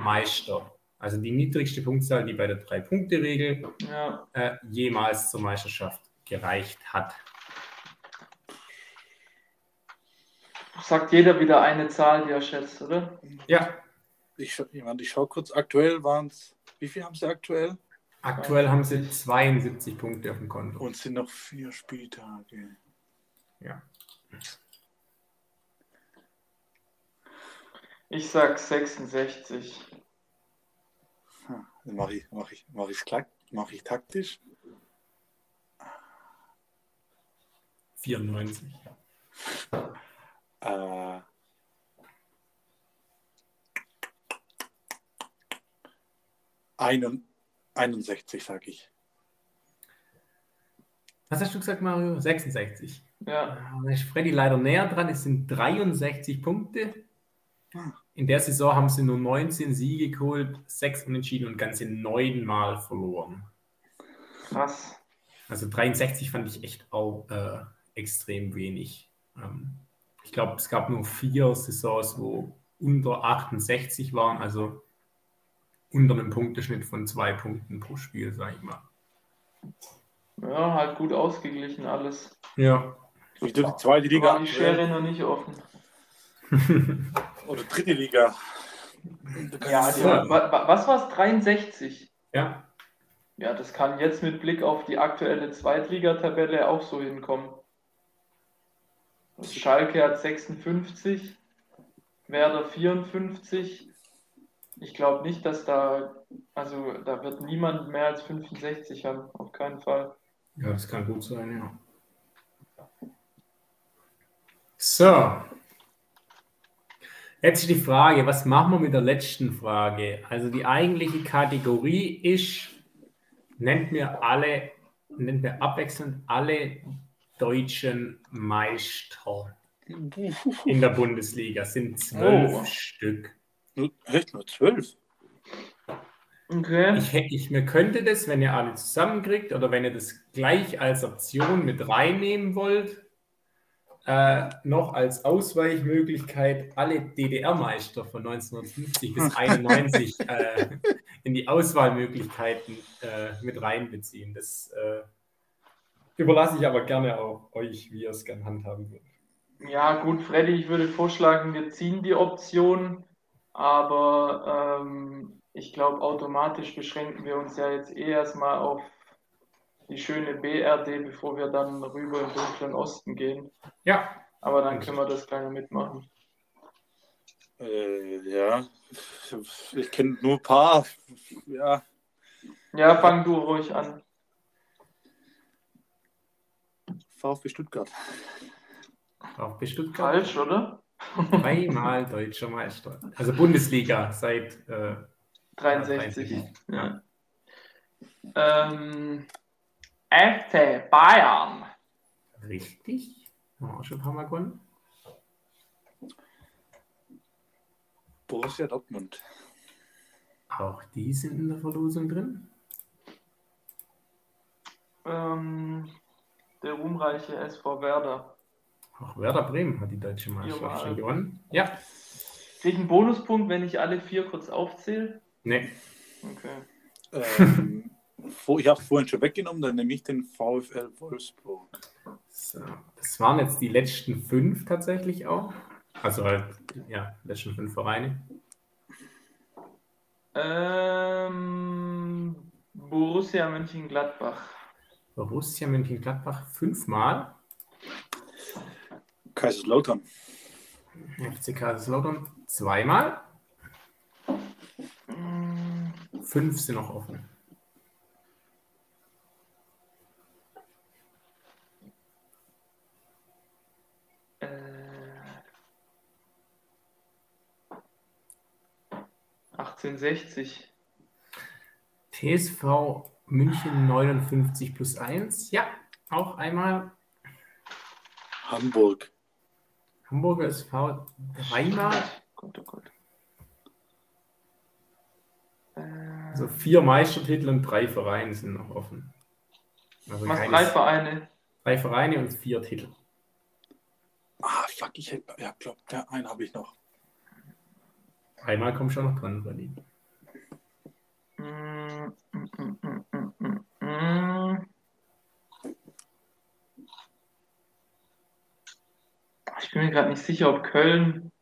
Meister? Also die niedrigste Punktzahl, die bei der Drei-Punkte-Regel ja. äh, jemals zur Meisterschaft gereicht hat. Sagt jeder wieder eine Zahl, die er schätzt, oder? Ja. Ich, ich, ich schaue kurz, aktuell waren es, wie viel haben sie aktuell? Aktuell haben sie zweiundsiebzig Punkte auf dem Konto. Und sind noch vier Spieltage. Ja. Ich sag sechsundsechzig. Hm. Mache ich, mach ich, mach ich, mach ich taktisch? vierundneunzig. Äh, einundsechzig, sag ich. Was hast du gesagt, Mario? sechsundsechzig. Ja. Da ist Freddy leider näher dran. Es sind dreiundsechzig Punkte. In der Saison haben sie nur neunzehn Siege geholt, sechs Unentschieden und ganze neun Mal verloren. Krass. Also dreiundsechzig fand ich echt auch äh, extrem wenig. Ähm, ich glaube, es gab nur vier Saisons, wo unter achtundsechzig waren, also unter einem Punkteschnitt von zwei Punkten pro Spiel, sag ich mal. Ja, halt gut ausgeglichen alles. Ja. Ich die zweite Liga. War die Schere noch nicht offen. Oder dritte Liga. Ja, die, was war es? dreiundsechzig? Ja. Ja, das kann jetzt mit Blick auf die aktuelle Zweitligatabelle auch so hinkommen. Das Schalke hat sechsundfünfzig, Werder vierundfünfzig. Ich glaube nicht, dass da, also da wird niemand mehr als fünfundsechzig haben, auf keinen Fall. Ja, das kann gut sein, ja. So. Jetzt die Frage, was machen wir mit der letzten Frage? Also die eigentliche Kategorie ist, nennt mir alle, nennt mir abwechselnd alle deutschen Meister in der Bundesliga. Es sind zwölf oh. Stück. Echt nur zwölf? Okay. Ich, ich, mir könnte das, wenn ihr alle zusammenkriegt oder wenn ihr das gleich als Option mit reinnehmen wollt, Äh, noch als Ausweichmöglichkeit alle D D R-Meister von neunzehnhundertfünfzig bis einundneunzig äh, in die Auswahlmöglichkeiten äh, mit reinbeziehen. Das äh, überlasse ich aber gerne auch euch, wie ihr es gerne handhaben würdet. Ja gut, Freddy, ich würde vorschlagen, wir ziehen die Option, aber ähm, ich glaube, automatisch beschränken wir uns ja jetzt eh erstmal auf die schöne B R D, bevor wir dann rüber in den dunklen Osten gehen. Ja. Aber dann können wir das gerne mitmachen. Äh, ja. Ich kenne nur ein paar. Ja. Ja, fang du ruhig an. VfB Stuttgart. VfB Stuttgart. Falsch, oder? Dreimal deutscher Meister. Also Bundesliga seit äh, dreiundsechzig. dreiundsechzig. Ja. Ähm... F C Bayern. Richtig. Oh, schon ein paar Mal gewonnen. Borussia Dortmund. Auch die sind in der Verlosung drin. Ähm, der ruhmreiche S V Werder. Auch Werder Bremen hat die deutsche Meisterschaft schon gewonnen. Ja. Kriege ich einen Bonuspunkt, wenn ich alle vier kurz aufzähle? Nee. Okay. Ähm, ich habe vorhin schon weggenommen, dann nehme ich den VfL Wolfsburg. So, das waren jetzt die letzten fünf tatsächlich auch. Also, ja, letzten fünf Vereine. Ähm, Borussia Mönchengladbach. Borussia Mönchengladbach fünfmal. Kaiserslautern. F C Kaiserslautern zweimal. Fünf sind noch offen. Äh. achtzehnhundertsechzig. T S V München neunundfünfzig plus eins. Ja, auch einmal. Hamburg. Hamburger S V dreimal. Gut, gut, gut. Also vier Meistertitel und drei Vereine sind noch offen. Also keines, drei Vereine. Drei Vereine und vier Titel. Ah, fuck, ich hätte, ja, glaub, der einen habe ich noch. Einmal kommt schon noch dran, Berlin. Mm, mm, mm, mm, mm, mm. Ich bin mir gerade nicht sicher, ob Köln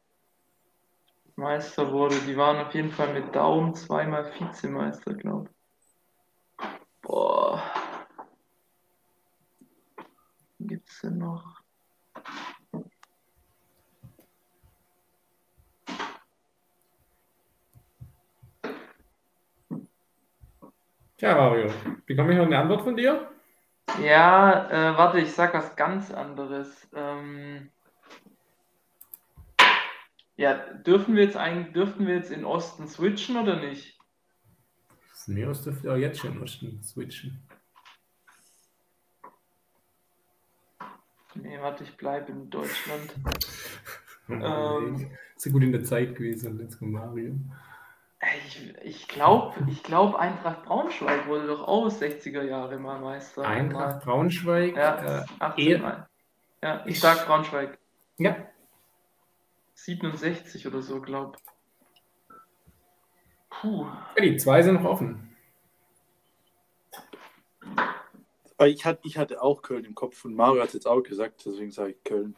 Meister wurde. Die waren auf jeden Fall mit Daumen zweimal Vizemeister, glaube ich. Boah. Gibt es denn noch? Tja, Mario, bekomme ich noch eine Antwort von dir? Ja, äh, warte, ich sag was ganz anderes. Ähm. Ja, dürfen wir jetzt eigentlich, dürften wir jetzt in Osten switchen oder nicht? Neos dürfte auch jetzt schon in Osten switchen. Nee, warte, ich bleibe in Deutschland. ähm, Ist ja gut in der Zeit gewesen, und jetzt kommt Mario. Ich, ich glaube, ich glaub, Eintracht Braunschweig wurde doch auch sechziger Jahre mal Meister. Eintracht Braunschweig? Ja, achtzehn Mal. Ja, ich sag Braunschweig. Ja. siebenundsechzig oder so, glaub. Puh. Ja, die zwei sind noch offen. Ich hatte auch Köln im Kopf und Mario hat es jetzt auch gesagt, deswegen sage ich Köln.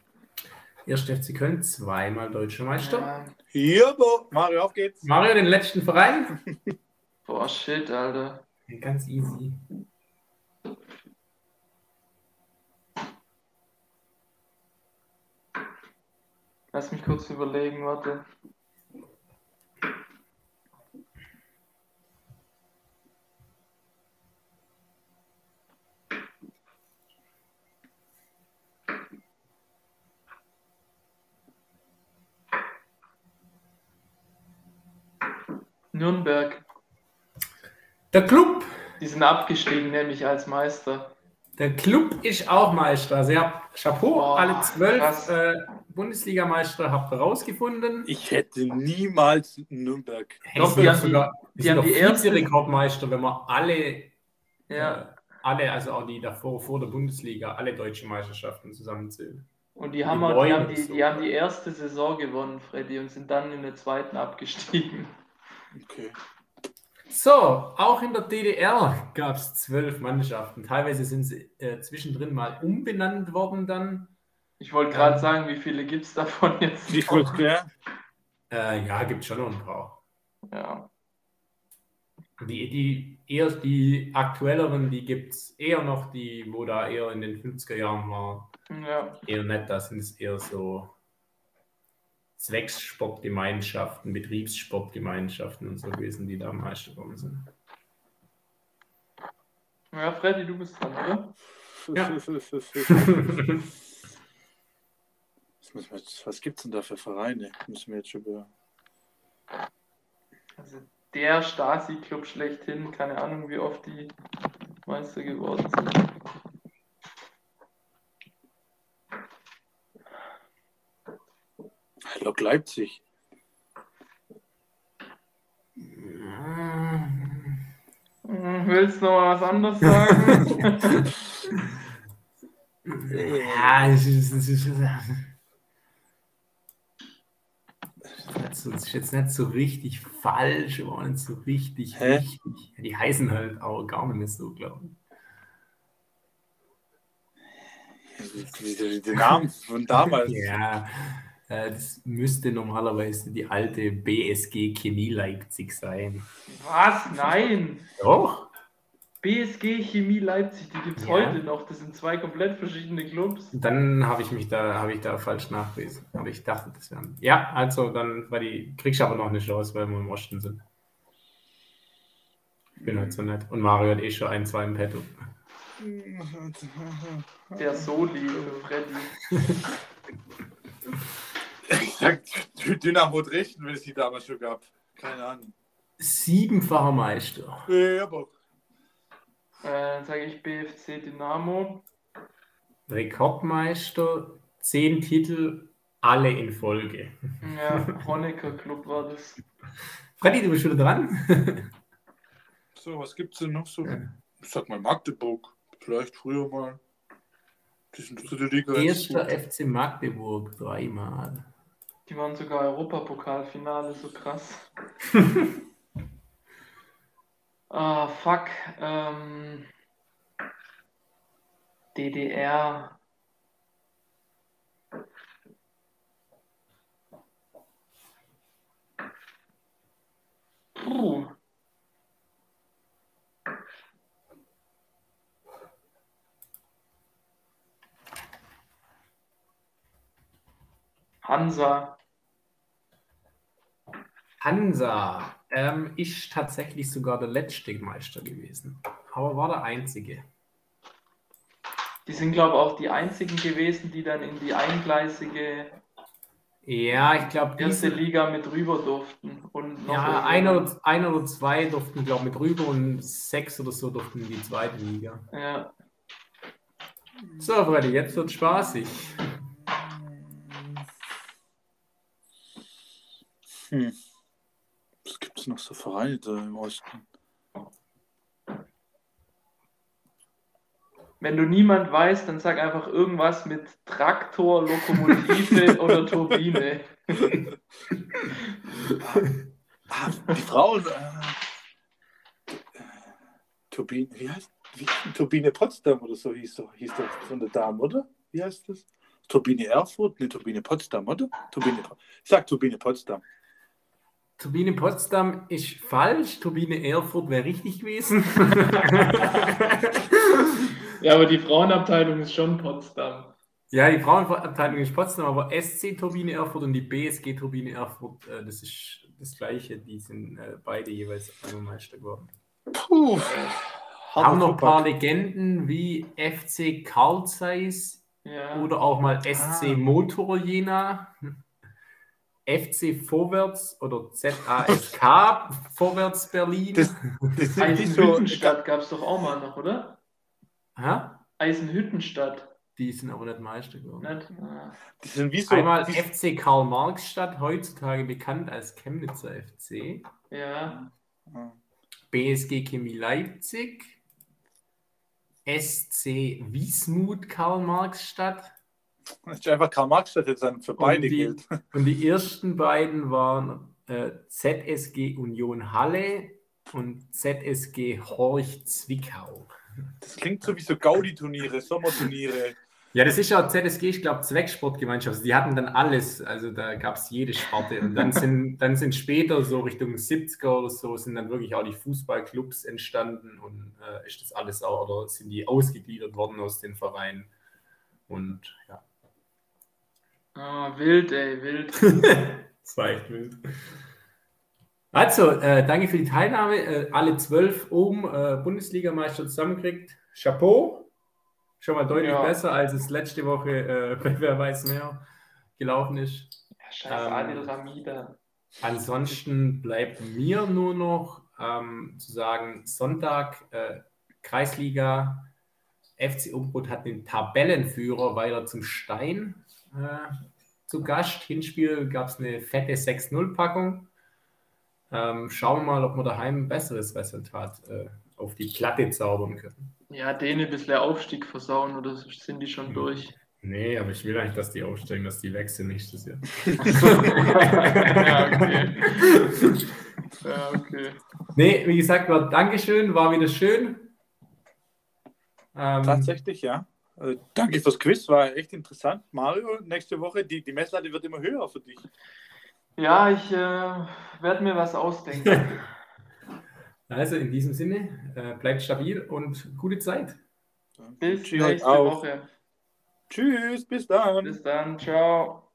Erst F C Köln, zweimal deutscher Meister. Ja. Hier, bo. Mario, auf geht's. Mario, den letzten Verein. Boah, shit, Alter. Ganz easy. Lass mich kurz überlegen, warte. Nürnberg. Der Club. Die sind abgestiegen, nämlich als Meister. Der Club ist auch Meister. Sehr Chapeau, boah, alle zwölf äh, Bundesligameister habt ihr rausgefunden. Ich hätte niemals Nürnberg. Hey, doch, die haben sogar, die, die sind haben die erste Rekordmeister, wenn man alle, ja. äh, alle, also auch die davor vor der Bundesliga, alle deutschen Meisterschaften zusammenzählen. Und die haben, die, auch, die, haben die, so. die haben die erste Saison gewonnen, Freddy, und sind dann in der zweiten abgestiegen. Okay. So, auch in der D D R gab es zwölf Mannschaften. Teilweise sind sie äh, zwischendrin mal umbenannt worden dann. Ich wollte gerade ähm, sagen, wie viele gibt es davon jetzt? Wie viele? Äh, ja, gibt es schon noch ein paar. Ja. Die, die, eher die aktuelleren, die gibt es eher noch, die, wo da eher in den fünfziger Jahren war. Ja. Eher nicht, da sind es eher so Zweckssportgemeinschaften, Betriebssportgemeinschaften und so gewesen, die da am meisten gekommen sind. Ja, Freddy, du bist dran, oder? Ja. Was gibt es denn da für Vereine? Müssen wir jetzt schon über... Also der Stasi-Club schlechthin, keine Ahnung, wie oft die Meister geworden sind. Lok Leipzig. Willst du noch mal was anderes sagen? Ja, es ist, es ist, es ist nicht so, das ist jetzt nicht so richtig falsch, aber nicht so richtig Hä? richtig. Die heißen halt auch gar nicht so, glaube ich. Den Namen von damals. Ja, das müsste normalerweise die alte B S G Chemie Leipzig sein. Was? Nein! Doch! B S G Chemie Leipzig, die gibt es ja. heute noch. Das sind zwei komplett verschiedene Clubs. Dann habe ich mich da, habe ich da falsch nachgelesen. Aber ich dachte, das wären. Ja, also dann war die kriegst du aber noch eine Chance, weil wir im Osten sind. Ich bin halt so nett. Und Mario hat eh schon ein, zwei im Petto. Der Soli und Freddy. Ich sag, Dynamo Dresden, wenn es die damals schon gab. Keine Ahnung. Siebenfacher Meister. Ja, aber. Äh, dann sage ich B F C Dynamo. Rekordmeister, zehn Titel, alle in Folge. Ja, Honecker Club war das. Freddy, du bist wieder dran. So, was gibt's denn noch so? Ja. Sag mal Magdeburg, vielleicht früher mal. Die sind dritte Liga. Erster F C Magdeburg, dreimal. Die waren sogar Europapokalfinale, so krass. Ah, fuck. Ähm, D D R. Puh. Hansa. Hansa. Ähm, ist tatsächlich sogar der letzte Meister gewesen. Aber war der einzige. Die sind, glaube ich, auch die einzigen gewesen, die dann in die eingleisige ja, ich glaub, erste diese... Liga mit rüber durften. Und noch ja, ein oder, ein oder zwei durften, glaube ich, mit rüber und sechs oder so durften in die zweite Liga. Ja. So, Freddy, jetzt wird es spaßig. Hm. Was gibt es noch so Vereine da im Osten? Wenn du niemand weißt, dann sag einfach irgendwas mit Traktor, Lokomotive oder Turbine. ah, die Frau. Äh, Turbine, wie heißt wie, Turbine Potsdam oder so hieß, hieß das von der Dame, oder? Wie heißt das? Turbine Erfurt? Ne, Turbine Potsdam, oder? Turbine, ich sag Turbine Potsdam. Turbine Potsdam ist falsch, Turbine Erfurt wäre richtig gewesen. Ja, aber die Frauenabteilung ist schon Potsdam. Ja, die Frauenabteilung ist Potsdam, aber S C Turbine Erfurt und die B S G Turbine Erfurt, äh, das ist das Gleiche, die sind äh, beide jeweils einmal Meister geworden. Puh. Haben noch ein paar Legenden wie F C Carl Zeiss ja. oder auch mal S C ah. Motor Jena. F C Vorwärts oder Z A S K Vorwärts Berlin. Das, das Eisenhüttenstadt gab es doch auch mal noch, oder? Ha? Eisenhüttenstadt. Die sind aber nicht Meister geworden. Nicht? Ah. Die sind wie so, einmal wie F C Karl-Marx-Stadt, heutzutage bekannt als Chemnitzer F C. Ja. B S G Chemie Leipzig. S C Wismut Karl-Marx-Stadt. Das ist einfach Karl-Marx-Stadt jetzt für beide gilt. Und die ersten beiden waren äh, Z S G Union Halle und Z S G Horch Zwickau. Das klingt so wie so Gaudi-Turniere, Sommerturniere. Ja, das ist ja Z S G, ich glaube, Zwecksportgemeinschaft. Also die hatten dann alles, also da gab es jede Sparte. Und dann sind, dann sind später so Richtung siebziger oder so, sind dann wirklich auch die Fußballclubs entstanden und äh, ist das alles auch, oder sind die ausgegliedert worden aus den Vereinen. Und ja. Ah, wild, ey, wild. Das war echt wild. Also, äh, danke für die Teilnahme. Äh, alle zwölf oben äh, Bundesligameister zusammenkriegt. Chapeau. Schon mal deutlich ja. besser, als es letzte Woche, äh, wer weiß mehr, gelaufen ist. Ja, scheiß ähm, Adil Ramida. Ansonsten bleibt mir nur noch ähm, zu sagen, Sonntag äh, Kreisliga. F C Umbrot hat den Tabellenführer weiter zum Stein äh, zu Gast. Hinspiel gab es eine fette sechs null Packung. Ähm, schauen wir mal, ob wir daheim ein besseres Resultat äh, auf die Platte zaubern können. Ja, denen ein bisschen Aufstieg versauen oder sind die schon mhm. durch? Nee, aber ich will eigentlich, dass die aufsteigen, dass die wechseln nächstes Jahr. Ja, okay. Ja, okay. Nee, wie gesagt, war Dankeschön, war wieder schön. Ähm, Tatsächlich, ja. Also, danke fürs Quiz, war echt interessant. Mario, nächste Woche, die, die Messlatte wird immer höher für dich. Ja, ich äh, werde mir was ausdenken. Also in diesem Sinne, äh, bleibt stabil und gute Zeit. Bis nächste Woche. Tschüss, bis dann. Bis dann, ciao.